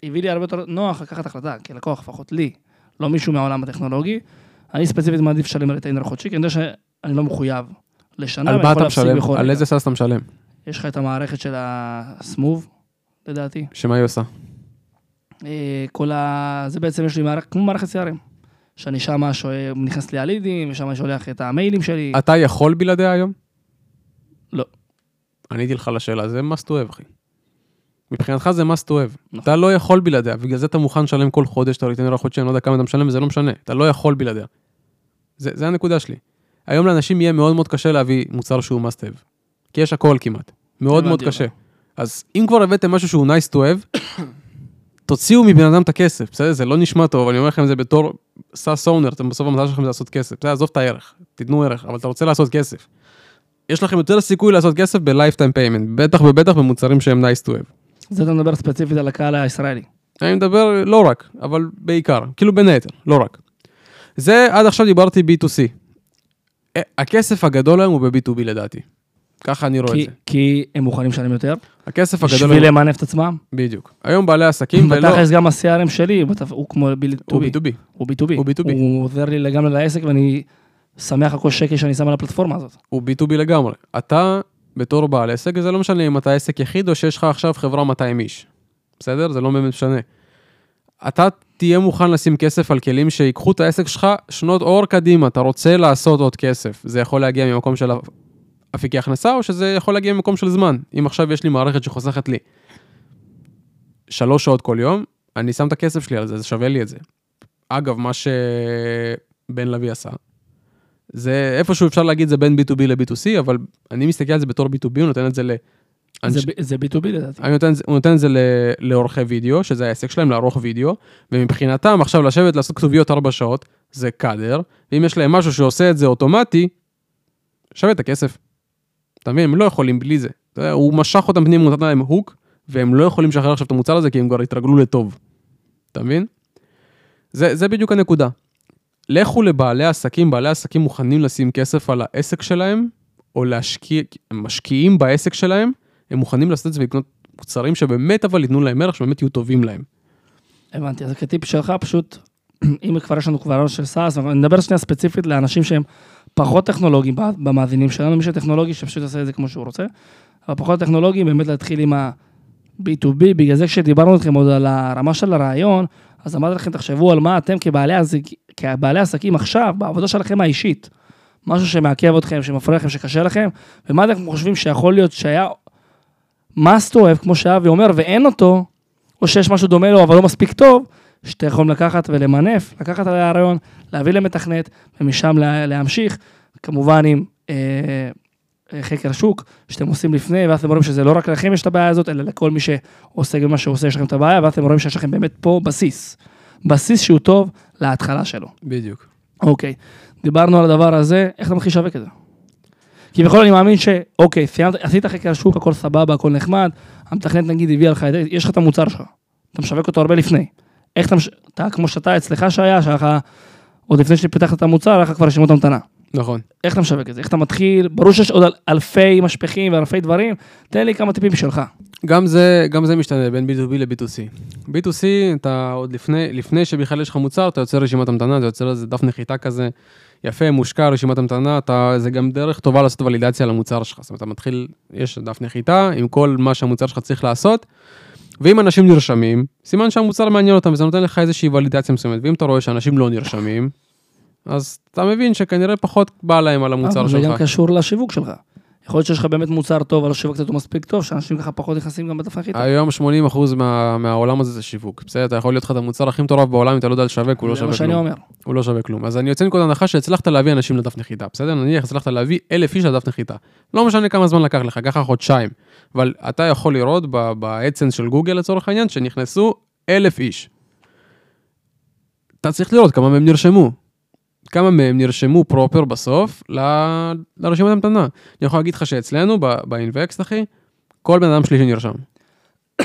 הביא לי הרבה יותר נוח לקחת החלטה, כי לקוח, לפחות לי, לא מישהו מהעולם הטכנולוגי. אני ספציפית מעדיף שלם ריטיינר חודשי, כי אני יודע שאני לא מחויב לשנה. על מה אתה משלם? על איזה סאס אתה משלם? יש לך את המערכת של הסמוב, לדעתי. שמה היא עושה? זה בעצם יש לי כמו מערכת CRM. שאני שם נכנס לי הלידים, ושם שולח את המיילים שלי. אתה יכול בלעדיה היום? לא. עניתי לך לשאלה, זה must to have, אחי. מבחינתך זה must to have. נכון. אתה לא יכול בלעדיה, בגלל זה אתה מוכן לשלם כל חודש, אתה ריטיינר החודשי, אני לא יודע כמה אתה משלם, וזה לא משנה. אתה לא יכול בלעדיה. זה הנקודה שלי. היום לאנשים יהיה מאוד מאוד קשה להביא מוצר שהוא must have. כי יש הכל כמעט. מאוד מאוד קשה. אז אם כבר הבאתם משהו שהוא nice to have, תוציאו מבן אדם את הכסף, בסדר? זה לא נשמע טוב, אני אומר לכם זה בתור SaaS owner, אתם בסוף המטרה שלכם זה לעשות כסף, בסדר? עזוב את הערך, תתנו ערך, אבל אתה רוצה לעשות כסף. יש לכם יותר סיכוי לעשות כסף ב-lifetime payment, בטח ובטח במוצרים שהם nice to have. זה אתה מדבר ספציפית על הקהל הישראלי. אני מדבר לא רק, אבל בעיקר, כאילו בין היתר, לא רק. זה עד עכשיו דיברתי B2C. הכסף הגדול היום הוא ב-B2B לדעתי. ככה אני רואה את זה. כי הם מוכנים שלם יותר. הכסף הגדול... שביל למענף את עצמם. בדיוק. היום בעלי עסקים... בטח יש גם ה-CRM שלי, הוא כמו B2B. הוא B2B. הוא עוזר לי לגמרי לעסק, ואני שמח הכל שקל שאני שם על הפלטפורמה הזאת. הוא B2B לגמרי. אתה בתור בעל עסק, זה לא משנה אם אתה עסק יחיד, או שיש לך עכשיו חברה 200 איש. בסדר? זה לא משנה. אתה תהיה מוכן לשים כסף על כלים שיקחו את העסק שלך שנות אור קדימה. אתה רוצה לעשות עוד כסף. זה יכול להגיע ממקום של אפיקי הכנסה, או שזה יכול להגיע ממקום של זמן. אם עכשיו יש לי מערכת שחוסכת לי 3 שעות כל יום, אני שם את הכסף שלי על זה, זה שווה לי את זה. אגב, מה שבן לוי עשה, זה איפשהו אפשר להגיד, זה בין B2B ל-B2C, אבל אני מסתכל על זה בתור B2B, הוא נותן את זה ל... זה B2B לדעתי. הוא נותן את זה לאורכי וידאו, שזה העסק שלהם, לערוך וידאו, ומבחינתם עכשיו לשבת לעשות כתוביות 4 שעות, זה קדר, ואם יש להם משהו שעושה את זה אוטומטי, שווה את הכסף. תבין, הם לא יכולים בלי זה. הוא משך אותם פנים, הוא נתן להם הוק, והם לא יכולים לשחרר עכשיו את המוצר הזה, כי הם כבר התרגלו לטוב. תבין? זה בדיוק הנקודה. לכו לבעלי עסקים, בעלי עסקים מוכנים לשים כסף על העסק שלהם, או להשקיע, הם משקיעים בעסק שלהם, הם מוכנים לעשות את זה ולקנות מוצרים שבאמת אבל ייתנו להם ערך, שבאמת יהיו טובים להם. הבנתי, אז הטיפ שלך פשוט, אם כבר יש לנו כבר של סאס, אני מדבר שנייה ספציפית לאנשים שהם פחות טכנולוגיים במאזינים שלנו, מי שטכנולוגי שפשוט עושה את זה כמו שהוא רוצה, אבל פחות טכנולוגיים באמת להתחיל עם ה-B2B, בגלל זה כשדיברנו אתכם עוד על הרמה של הרעיון, אז אמרתי לכם, תחשבו על מה אתם כבעלי עסקים עכשיו, בעבודה שלכם האישית, משהו שמעכב אתכם, שמפריע לכם, שקשה לכם, ומה אתם חושבים שיכול להיות שהיה must have, כמו שאבי אומר, ואין אותו, או שיש משהו דומה לו, אבל לא מספיק טוב, שאתה יכולים לקחת ולמנף, לקחת על הרעיון, להביא למתכנת, ומשם להמשיך, כמובן עם חקר שוק, שאתם עושים לפני, ואז אתם רואים שזה לא רק לכם יש את הבעיה הזאת, אלא לכל מי שעושה גם מה שעושה, יש לכם את הבעיה, ואז אתם רואים שיש לכם באמת פה בסיס. בסיס שהוא טוב להתחלה שלו. בדיוק. אוקיי. דיברנו על הדבר הזה, איך אתה מתחיל לשווק את זה? כי בכל אני מאמין שאוקיי, עשית חקר שוק, הכל סבבה, הכל נחמד, המתכנת נגיד הביא עליך, יש לך את המוצר שלך, אתה משווק אותו הרבה לפני. איך אתה, כמו שאתה אצלך שהיה, שאתה עוד לפני שפתחת את המוצר, לך כבר רשימות המתנה. נכון. איך אתה משווק את זה? איך אתה מתחיל? ברור שיש עוד אלפי משפחים ואלפי דברים, תן לי כמה טיפים שלך. גם זה משתנה בין B2B ל-B2C. B2C, אתה עוד לפני שבכלל יש לך מוצר, אתה יוצר רשימת המתנה, אתה יוצר איזה דף נחיתה כזה, יפה, מושקע, רשימת המתנה, זה גם דרך טובה לעשות ולידציה למוצר שלך. זאת אומרת, אתה מתחיל, יש דף נחיתה עם כל מה שהמוצר שלך צריך לעשות, ואם אנשים נרשמים, סימן שהמוצר מעניין אותם, וזה נותן לך איזושהי ולידציה מסוימת, ואם אתה רואה שאנשים לא נרשמים, אז אתה מבין שכנראה פחות בא להם על המוצר שלך. זה גם קשור לשיווק שלך. יכול להיות שיש לך באמת מוצר טוב, אבל שיווק קצת הוא מספיק טוב, שאנשים ככה פחות נכנסים גם בדף החיטה. היום 80% מהעולם הזה זה שיווק. בסדר, אתה יכול להיות לך את המוצר הכי מטורף בעולם, אתה לא יודע לשווק, הוא לא שווה כלום. זה מה שאני אומר. הוא לא שווה כלום. אז אני יוצא מכל הנחה שהצלחת להביא אנשים לדף נחיתה, בסדר? נניח, הצלחת להביא 1,000 איש לדף נחיתה. לא משנה כמה זמן לקח לך, ככה חודשיים. אבל אתה יכול לראות באדסנס של גוגל, לצורך העניין, שנכנסו 1,000 איש. אתה צריך לראות כמה מהם נרשמו. כמה מהם נרשמו פרופר בסוף לרשימת המתנה. אני יכול להגיד לך שאצלנו, באינבקס, אחי, כל בן אדם שלישי נרשם.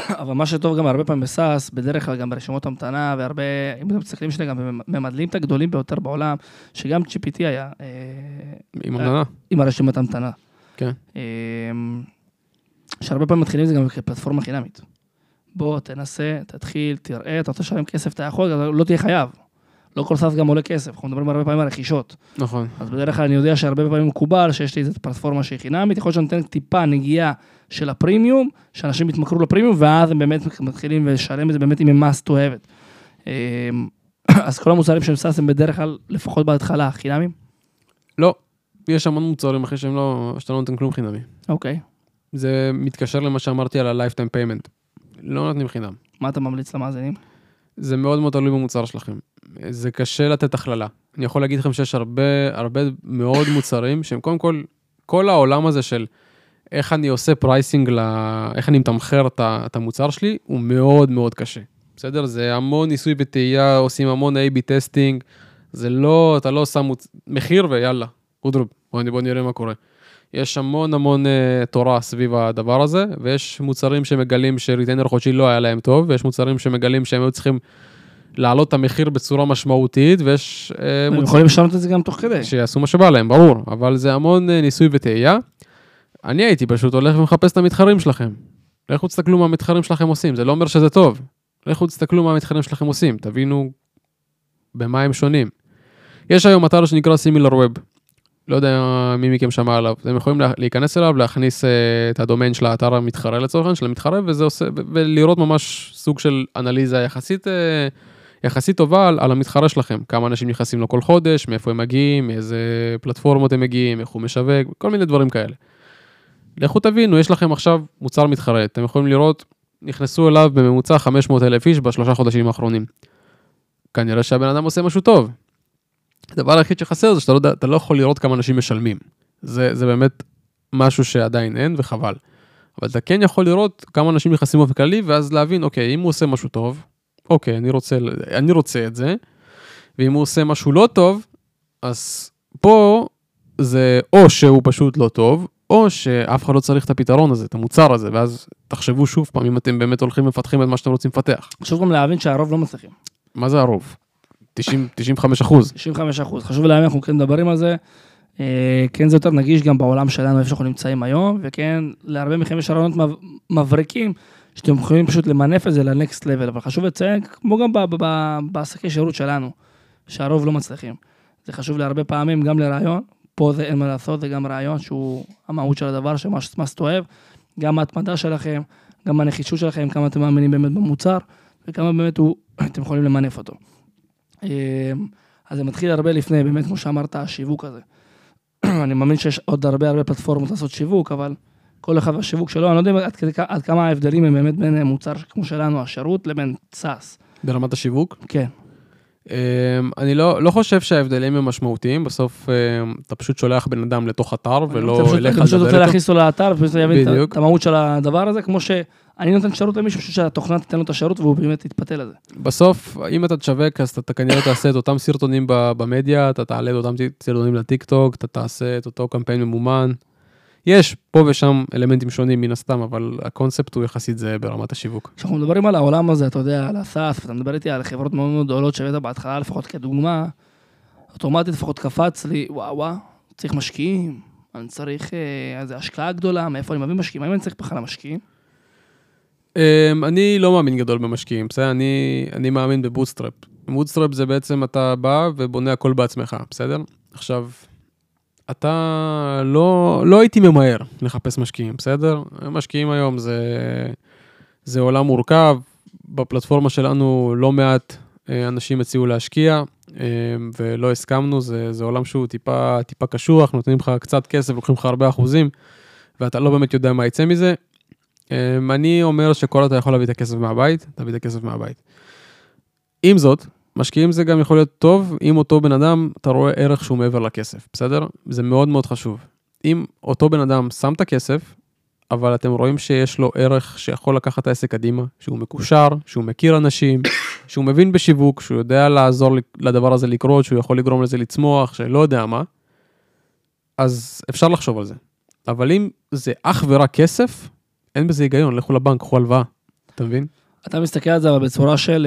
אבל מה שטוב גם הרבה פעמים בסאס, בדרך כלל גם ברשימות המתנה, והרבה, אם אתם מסתכלים שלי, גם ממדלים את הגדולים ביותר בעולם, שגם GPT היה... עם המתנה. עם הרשימת המתנה. כן. שהרבה פעמים מתחילים זה גם כפלטפורמה חינמית. בוא, תנסה, תתחיל, תראה, אתה רוצה לשלם כסף, אתה יכול, לא תהיה חייב. לא כל סאס גם עולה כסף, אנחנו מדברים הרבה פעמים על רכישות. נכון. אז בדרך כלל אני יודע שהרבה פעמים מקובל, שיש לי איזו פלטפורמה שהיא חינמית, יכול להיות שנותן טיפה נגיעה של הפרימיום, שאנשים יתמכרו לפרימיום, ואז הם באמת מתחילים ולשלם את זה באמת עם המס תואבת. אז כל המוצרים של סאס הם בדרך כלל, לפחות בהתחלה, חינמים? לא. יש המון מוצרים אחרי שהם לא, שאתה לא נותן כלום חינמי. אוקיי. זה מתקשר למה שאמרתי על ה-lifetime payment. לא נותנים חינם. מה אתה ממליץ למאזינים? זה מאוד מאוד תלוי במוצר שלכם. זה קשה לתת הכללה. אני יכול להגיד לכם שיש הרבה מאוד מוצרים, שהם קודם כל, כל העולם הזה של איך אני עושה פרייסינג, איך אני מתמחר את המוצר שלי, הוא מאוד מאוד קשה. בסדר? זה המון ניסוי וטעייה, עושים המון A-B טסטינג, זה לא, אתה לא שם מחיר ויאללה, אודרוב, בוא נראה מה קורה. יש המון תורה סביב הדבר הזה, ויש מוצרים שמגלים שריטיינר חודשי לא היה להם טוב, ויש מוצרים שמגלים שהם היו צריכים להעלות את המחיר בצורה משמעותית, ויש מוצרים... יכולים לשנות את זה גם תוך כדי. שיעשו מה שבא להם, ברור, אבל זה המון ניסוי וטעייה. אני הייתי פשוט הולך ומחפש את המתחרים שלכם. לכו תסתכלו מה המתחרים שלכם עושים, זה לא אומר שזה טוב. לכו תסתכלו מה המתחרים שלכם עושים, תבינו במה הם שונים. יש היום אתר שנקרא Similar Web. לא יודע מי מכם שמע עליו. אתם יכולים להיכנס אליו, להכניס את הדומיין של האתר המתחרה לצורכן, של המתחרה, ולראות ממש סוג של אנליזה יחסית טובה על המתחרה שלכם. כמה אנשים נכנסים לו כל חודש, מאיפה הם מגיעים, מאיזה פלטפורמות הם מגיעים, איך הוא משווק, כל מיני דברים כאלה. לכו תבינו, יש לכם עכשיו מוצר מתחרה. אתם יכולים לראות, נכנסו אליו בממוצע 500,000 איש בשלושה חודשים האחרונים. כנראה שהבן אדם עושה משהו טוב. הדבר היחיד שחסר זה שאתה לא יכול לראות כמה אנשים משלמים. זה באמת משהו שעדיין אין וחבל. אבל אתה כן יכול לראות כמה אנשים נכנסים אופק כללי, ואז להבין, אוקיי, אם הוא עושה משהו טוב, אוקיי, אני רוצה את זה, ואם הוא עושה משהו לא טוב, אז פה זה או שהוא פשוט לא טוב, או שאף אחד לא צריך את הפתרון הזה, את המוצר הזה, ואז תחשבו שוב פעם, אם אתם באמת הולכים ומפתחים את מה שאתם רוצים לפתח. חשוב גם להבין שהרוב לא מצליחים. מה זה הרוב? 95%. 95%. חשוב להאמין, אנחנו כן מדברים על זה. כן, זה יותר נגיש גם בעולם שלנו, איפה שאנחנו נמצאים היום, וכן, להרבה מכם יש רעיונות מבריקים, שאתם יכולים פשוט למנף את זה לנקסט לבל, אבל חשוב לציין, כמו גם בעסקי שירות שלנו, שהרוב לא מצליחים. זה חשוב להרבה פעמים, גם לרעיון, פה זה אין מה לעשות, זה גם רעיון שהוא המהות של הדבר, שמה שתואב, גם ההתמדה שלכם, גם הנחישות שלכם, כמה אתם מאמינים באמת במוצר, וכמה באמת אתם יכולים למנף אותו. אז זה מתחיל הרבה לפני, באמת כמו שאמרת, השיווק הזה. אני מאמין שיש עוד הרבה פלטפורמות לעשות שיווק, אבל כל אחד השיווק שלו, אני לא יודע עד כמה ההבדלים הם באמת בין מוצר כמו שלנו, השירות, לבין סאס. ברמת השיווק? כן. אני לא חושב שההבדלים הם משמעותיים, בסוף אתה פשוט שולח בן אדם לתוך אתר, ולא אליך לדבר. אתה פשוט רוצה להכניס לו לאתר, ופשוט להבין את המהות של הדבר הזה, כמו ש... אני נותן שירות למישהו, שהתוכנה תיתן לו את השירות, והוא באמת יתפתה לזה. בסוף, אם אתה תשווק, אז אתה כנראה תעשה את אותם סרטונים במדיה, אתה תעלה את אותם סרטונים לטיקטוק, אתה תעשה את אותו קמפיין ממומן. יש פה ושם אלמנטים שונים מן הסתם, אבל הקונספט הוא יחסית זה ברמת השיווק. כשאנחנו מדברים על העולם הזה, אתה יודע, על הסאס, ואתה מדבר איתי על חברות מאוד מאוד גדולות, שבאת בהתחלה, לפחות כדוגמה, אוטומטית לפחות קפץ לי, וואו, צריך משקיעים, אני צריך איזו השקעה גדולה, מאיפה אני מביא משקיעים, האם אני צריך בכלל משקיעים? אני לא מאמין גדול במשקיעים, בסדר? אני מאמין בבוטסטראפ. בוטסטראפ זה בעצם אתה בא ובונה הכל בעצמך, בסדר? עכשיו, אתה לא הייתי ממהר לחפש משקיעים, בסדר? משקיעים היום זה עולם מורכב, בפלטפורמה שלנו לא מעט אנשים הציעו להשקיע, ולא הסכמנו, זה עולם שהוא טיפה קשוח, נותנים לך קצת כסף, לוקחים לך הרבה אחוזים, ואתה לא באמת יודע מה יצא מזה. אני אומר שכל אתה יכול להביא את הכסף מהבית, תביא את הכסף מהבית. עם זאת, משקיעים זה גם יכול להיות טוב, אם אותו בן אדם, אתה רואה ערך שהוא מעבר לכסף, בסדר? זה מאוד מאוד חשוב. אם אותו בן אדם שם את הכסף, אבל אתם רואים שיש לו ערך שיכול לקחת את העסק קדימה, שהוא מקושר, שהוא מכיר אנשים, שהוא מבין בשיווק, שהוא יודע לעזור לדבר הזה לקרות, שהוא יכול לגרום לזה לצמוח, שלא יודע מה, אז אפשר לחשוב על זה. אבל אם זה אך ורק כסף, אין בזה היגיון, לכו לבנק, קחו הלוואה, אתה מבין? אתה מסתכל על זה, אבל בצורה של,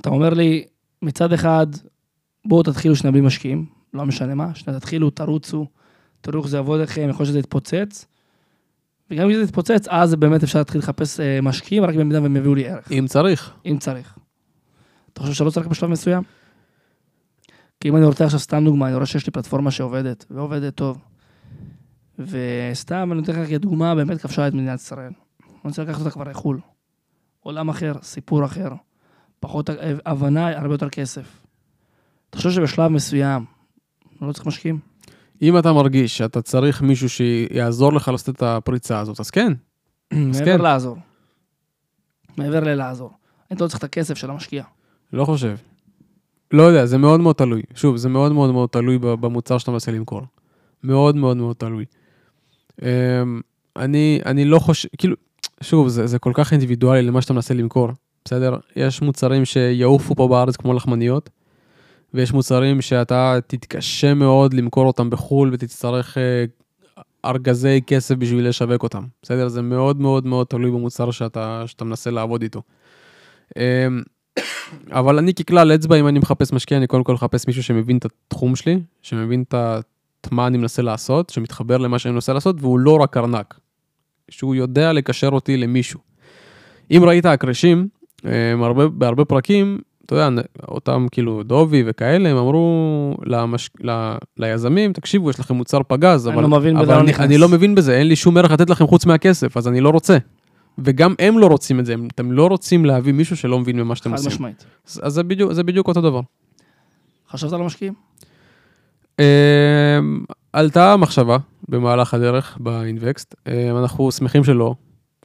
אתה אומר לי, מצד אחד, בואו תתחילו שני בלי משקיעים, לא משנה מה, תתחילו, תרוצו, תראו איך זה יעבוד לכם, יכול שזה יתפוצץ, וגם אם זה יתפוצץ, אז באמת אפשר להתחיל לחפש משקיעים, רק במידה והם יביאו לי ערך. אם צריך. אם צריך. אתה חושב שלא צריך בשלב מסוים? כי אם אני רוצה עכשיו סתם דוגמה, אני רואה שיש לי פלטפורמה שעובדת, ועובדת טוב. וסתם, אני נותן לך כדוגמה, באמת כבשה את מדינת ישראל. אני רוצה לקחת אותה כבר לחול. עולם אחר, סיפור אחר. פחות הבנה, הרבה יותר כסף. אתה חושב שבשלב מסוים, לא צריך משקיעים? אם אתה מרגיש שאתה צריך מישהו שיעזור לך לעשות את הפריצה הזאת, אז כן. מעבר לעזור. מעבר לעזור. אתה לא צריך את הכסף של המשקיע. לא חושב. לא יודע, זה מאוד מאוד תלוי. שוב, זה מאוד מאוד מאוד תלוי במוצר שאתה מנסה למכור. מאוד מאוד מאוד תלוי. אני לא חושב, כאילו, שוב, זה כל כך אינדיבידואלי למה שאתה מנסה למכור. בסדר? יש מוצרים שיעופו פה בארץ כמו לחמניות, ויש מוצרים שאתה תתקשה מאוד למכור אותם בחול, ותצטרך ארגזי כסף בשביל לשווק אותם. בסדר? זה מאוד מאוד מאוד תלוי במוצר שאתה מנסה לעבוד איתו. אבל אני ככלל אצבע, אם אני מחפש משקיע, אני קודם כל מחפש מישהו שמבין את התחום שלי, שמבין את מה אני מנסה לעשות, שמתחבר למה שאני מנסה לעשות, והוא לא רק ארנק, שהוא יודע לקשר אותי למישהו. אם ראית הקרשים, בהרבה פרקים, אתה יודע, אותם כאילו דובי וכאלה, הם אמרו ליזמים, תקשיבו, יש לכם מוצר פגז, אבל אני לא מבין בזה, אין לי שום ערך לתת לכם חוץ מהכסף, אז אני לא רוצה. וגם הם לא רוצים את זה, אתם לא רוצים להביא מישהו שלא מבין ממה שאתם עושים. חד משמעית. אז זה בדיוק אותו דבר. חשבת על המשקיעים? עלתה מחשבה במהלך הדרך באינבקסט, אנחנו שמחים שלא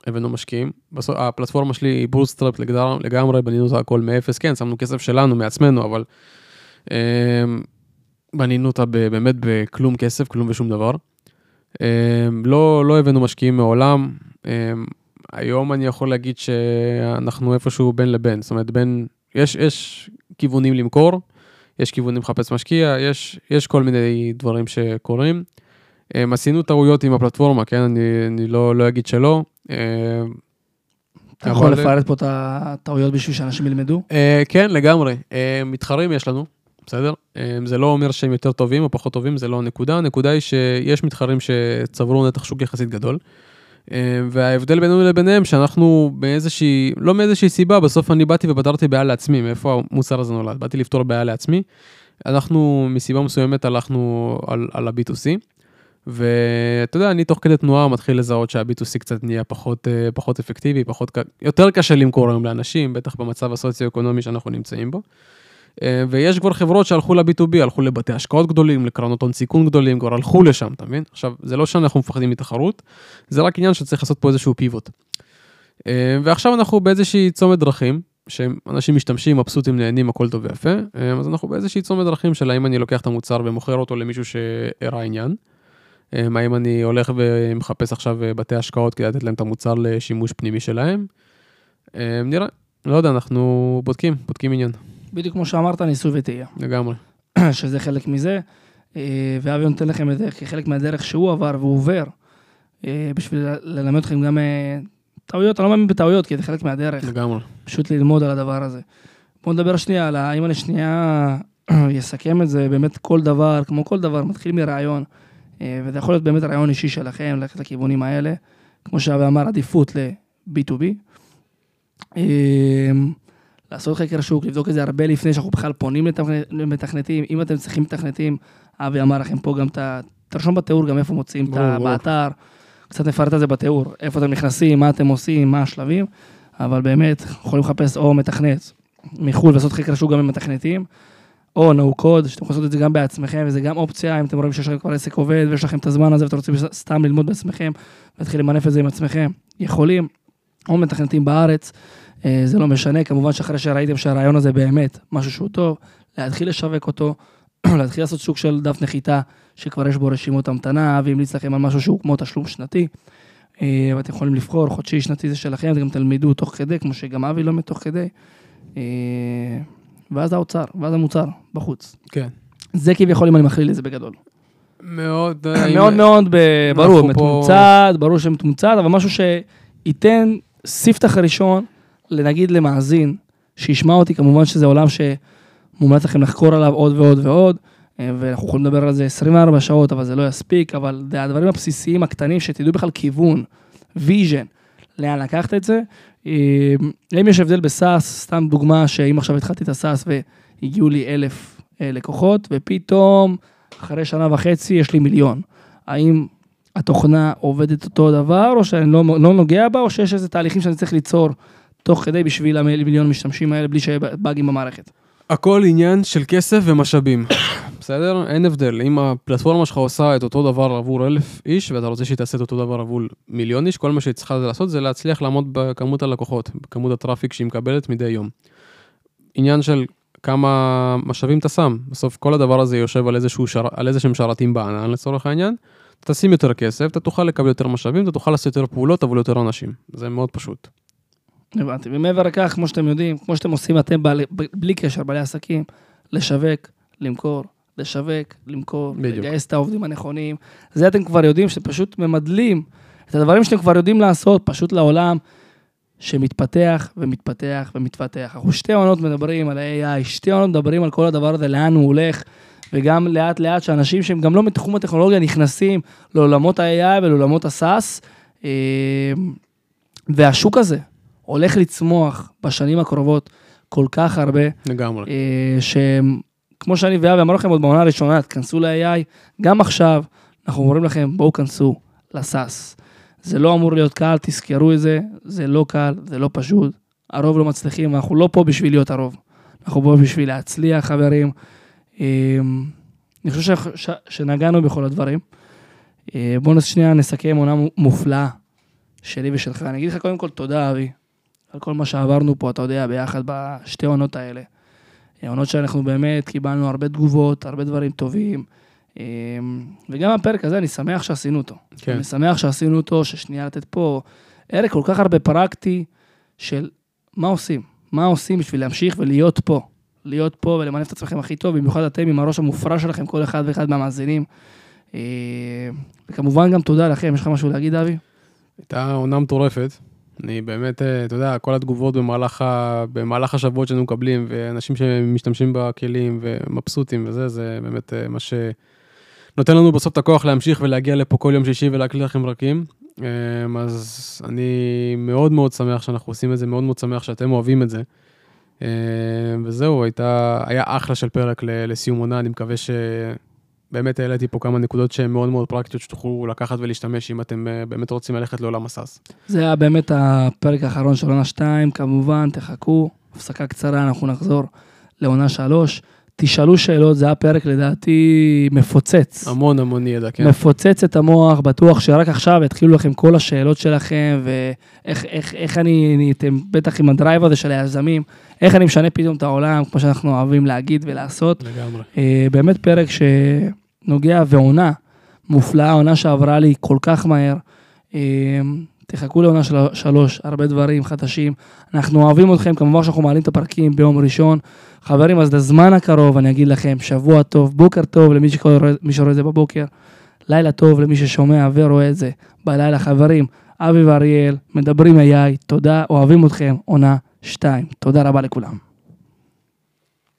הבאנו משקיעים, הפלטפורמה שלי היא בוטסטראפ לגמרי, בנינו אותה הכל מאפס, כן, שמנו כסף שלנו, מעצמנו, אבל בנינו אותה באמת בכלום כסף, כלום ושום דבר. לא הבאנו משקיעים מעולם, היום אני יכול להגיד שאנחנו איפשהו בין לבין, זאת אומרת, יש כיוונים למכור, יש כיוונים לחפש משקיע, יש כל מיני דברים שקורים. עשינו טעויות עם הפלטפורמה, כן? אני לא אגיד שלא. אתה יכול לפרט פה את הטעויות בשביל שאנשים ילמדו? כן, לגמרי. מתחרים יש לנו, בסדר? זה לא אומר שהם יותר טובים או פחות טובים, זה לא נקודה. הנקודה היא שיש מתחרים שצברו נתח שוק יחסית גדול. וההבדל בינינו לביניהם שאנחנו באיזושהי, לא מאיזושהי סיבה, בסוף אני באתי ופתרתי בעיה לעצמי, מאיפה המוצר הזה נולד, באתי לפתור בעיה לעצמי, אנחנו מסיבה מסוימת הלכנו על ה-B2C, ואתה יודע, אני תוך כדי תנועה מתחיל לזהות שה-B2C קצת נהיה פחות אפקטיבי, יותר קשה למכור היום לאנשים, בטח במצב הסוציו-אקונומי שאנחנו נמצאים בו, ויש כבר חברות שהלכו ל-B2B, הלכו לבתי השקעות גדולים, לקרנות הון סיכון גדולים, כבר הלכו לשם, אתה מבין? עכשיו, זה לא שאנחנו מפחדים מתחרות, זה רק עניין שצריך לעשות פה איזשהו פיבוט. ועכשיו אנחנו באיזושהי צומת דרכים, שאנשים משתמשים, מבסוטים, נהנים, הכל טוב ויפה, אז אנחנו באיזושהי צומת דרכים של האם אני לוקח את המוצר ומוכר אותו למישהו שהראה עניין, האם אני הולך ומחפש עכשיו בתי השקעות כדי לתת להם את המוצר לשימוש פנימי שלהם, נראה, לא יודע, אנחנו בודקים עניין. בדיוק כמו שאמרת, ניסוי ותהיה. לגמרי. שזה חלק מזה, ואבי נותן לכם את זה, כי חלק מהדרך שהוא עבר והוא עובר, בשביל ללמד אתכם גם טעויות, אני לא מאמין בטעויות, כי זה חלק מהדרך. לגמרי. פשוט ללמוד על הדבר הזה. בואו נדבר שנייה על האם אני שנייה יסכם את זה, באמת כל דבר, כמו כל דבר, מתחיל מרעיון, וזה יכול להיות באמת רעיון אישי שלכם, ללכת לכיוונים האלה, כמו שאבי אמר, עדיפות ל-B2B. לעשות חקר שוק, לבדוק את זה הרבה לפני שאנחנו בכלל פונים למתכנתים, אם אתם צריכים מתכנתים, אבי אמר לכם פה גם, תרשום בתיאור גם איפה מוצאים, באתר, קצת נפרט את זה בתיאור, איפה אתם נכנסים, מה אתם עושים, מה השלבים, אבל באמת יכולים לחפש או מתכנת מחול, לעשות חקר שוק גם עם מתכנתים, או נו-קוד, שאתם יכולים לעשות את זה גם בעצמכם, וזה גם אופציה, אם אתם רואים שיש לכם כבר עסק עובד, ויש לכם את הזמן הזה, ואתם רוצים סתם ללמוד בעצמכם, להתחיל למנף את זה עם עצמכם, יכולים, או מתכנתים בארץ, זה לא משנה, כמובן שאחרי שראיתם שהרעיון הזה באמת משהו שהוא טוב, להתחיל לשווק אותו, להתחיל לעשות סוג של דף נחיתה, שכבר יש בו רשימות המתנה, והמליץ לכם על משהו שהוא כמו תשלום שנתי, ואתם יכולים לבחור, חודשי שנתי זה שלכם, אתם גם תלמדו תוך כדי, כמו שגם אבי לומד תוך כדי, ואז האוצר, ואז המוצר בחוץ. כן. זה כביכול אם אני מכליל לזה בגדול. מאוד מאוד ברור, מתומצד, ברור שמתומצד, אבל משהו שייתן ספתח ראשון לנגיד למאזין, שישמע אותי, כמובן שזה עולם שמומלץ לכם לחקור עליו עוד ועוד ועוד, ואנחנו יכולים לדבר על זה 24 שעות, אבל זה לא יספיק, אבל זה הדברים הבסיסיים הקטנים, שתדעו בכלל כיוון, ויז'ן, לאן לקחת את זה. אם יש הבדל בסאס, סתם דוגמה, שאם עכשיו התחלתי את הסאס, והגיעו לי 1,000 לקוחות, ופתאום, אחרי שנה וחצי, יש לי 1,000,000. האם התוכנה עובדת אותו דבר, או שאני לא נוגע בה, או שיש איזה תהליכים שאני צריך ליצור תוך כדי בשביל ה1,000,000 משתמשים האלה, בלי שיהיה באגים במערכת. הכל עניין של כסף ומשאבים. בסדר? אין הבדל. אם הפלטפורמה שלך עושה את אותו דבר עבור 1,000 איש, ואתה רוצה שהיא תעשה את אותו דבר עבור 1,000,000 איש, כל מה שהיא צריכה לעשות זה להצליח לעמוד בכמות הלקוחות, בכמות הטראפיק שהיא מקבלת מדי יום. עניין של כמה משאבים אתה שם. בסוף כל הדבר הזה יושב על איזה שהם שרתים בענן, לצורך העניין. אתה שים יותר כסף, אתה תוכל לקבל יותר משאבים, אתה תוכל לעשות יותר פעולות, אבל יותר אנשים. זה מאוד פשוט. הבנתי. ומעבר כך, כמו שאתם יודעים, כמו שאתם עושים, אתם בלי קשר, בעלי עסקים, לשווק, למכור, לשווק, למכור, לגייס את העובדים הנכונים. זה אתם כבר יודעים שפשוט ממדלים את הדברים שאתם כבר יודעים לעשות, פשוט לעולם שמתפתח ומתפתח ומתפתח. אנחנו שתי עונות מדברים על AI, שתי עונות מדברים על כל הדבר הזה, לאן הוא הולך, וגם לאט לאט שאנשים שהם גם לא מתחום הטכנולוגיה נכנסים לעולמות ה-AI ולעולמות ה-SaaS, והשוק הזה הולך לצמוח בשנים הקרובות כל כך הרבה, לגמרי. שכמו שאני ואבי אמרו לכם עוד בעונה הראשונה, תכנסו ל-AI, גם עכשיו אנחנו אומרים לכם, בואו כנסו ל-SaaS. זה לא אמור להיות קל, תזכרו את זה, זה לא קל, זה לא פשוט, הרוב לא מצליחים, אנחנו לא פה בשביל להיות הרוב, אנחנו פה בשביל להצליח, חברים. אני חושב שנגענו בכל הדברים. בואו שנייה נסכם עונה מופלאה שלי ושלך. אני אגיד לך קודם כל תודה, אבי, על כל מה שעברנו פה, אתה יודע, ביחד בשתי עונות האלה. עונות שאנחנו באמת קיבלנו הרבה תגובות, הרבה דברים טובים, וגם הפרק הזה, אני שמח שעשינו אותו. כן. אני שמח שעשינו אותו, ששנייה לתת פה ערך כל כך הרבה פרקטי של מה עושים. מה עושים בשביל להמשיך ולהיות פה. להיות פה ולמנף את עצמכם הכי טוב, במיוחד אתם עם הראש המופרע שלכם, כל אחד ואחד מהמאזינים. וכמובן גם תודה לכם. יש לך משהו להגיד, אבי? הייתה עונה מטורפת. אני באמת, אתה יודע, כל התגובות במהלך השבועות שאנו מקבלים, ואנשים שמשתמשים בכלים ומבסוטים וזה, זה באמת מה ש... נותן לנו בסוף את הכוח להמשיך ולהגיע לפה כל יום שישי ולהקליט לכם רקים. אז אני מאוד מאוד שמח שאנחנו עושים את זה, מאוד מאוד שמח שאתם אוהבים את זה. וזהו, היה אחלה של פרק לסיום עונה. אני מקווה שבאמת העליתי פה כמה נקודות שהן מאוד מאוד פרקטיות שתוכלו לקחת ולהשתמש אם אתם באמת רוצים ללכת לעולם הסאס. זה היה באמת הפרק האחרון של עונה 2, כמובן, תחכו, הפסקה קצרה, אנחנו נחזור לעונה 3. תשאלו שאלות, זה הפרק לדעתי מפוצץ. המון המון ידע, כן. מפוצץ את המוח, בטוח שרק עכשיו התחילו לכם כל השאלות שלכם, ואיך אתם בטח עם הדרייב הזה של היזמים, איך אני משנה פתאום את העולם, כמו שאנחנו אוהבים להגיד ולעשות. לגמרי. באמת פרק שנוגע ועונה, מופלאה, עונה שעברה לי כל כך מהר. תחכו לעונה 3, הרבה דברים חדשים. אנחנו אוהבים אתכם, כמובן שאנחנו מעלים את הפרקים ביום ראשון. חברים, אז לזמן הקרוב אני אגיד לכם, שבוע טוב, בוקר טוב למי שרואה את זה בבוקר, לילה טוב למי ששומע ורואה את זה בלילה. חברים, אבי ואריאל, מדברים AI, תודה, אוהבים אתכם, עונה 2. תודה רבה לכולם.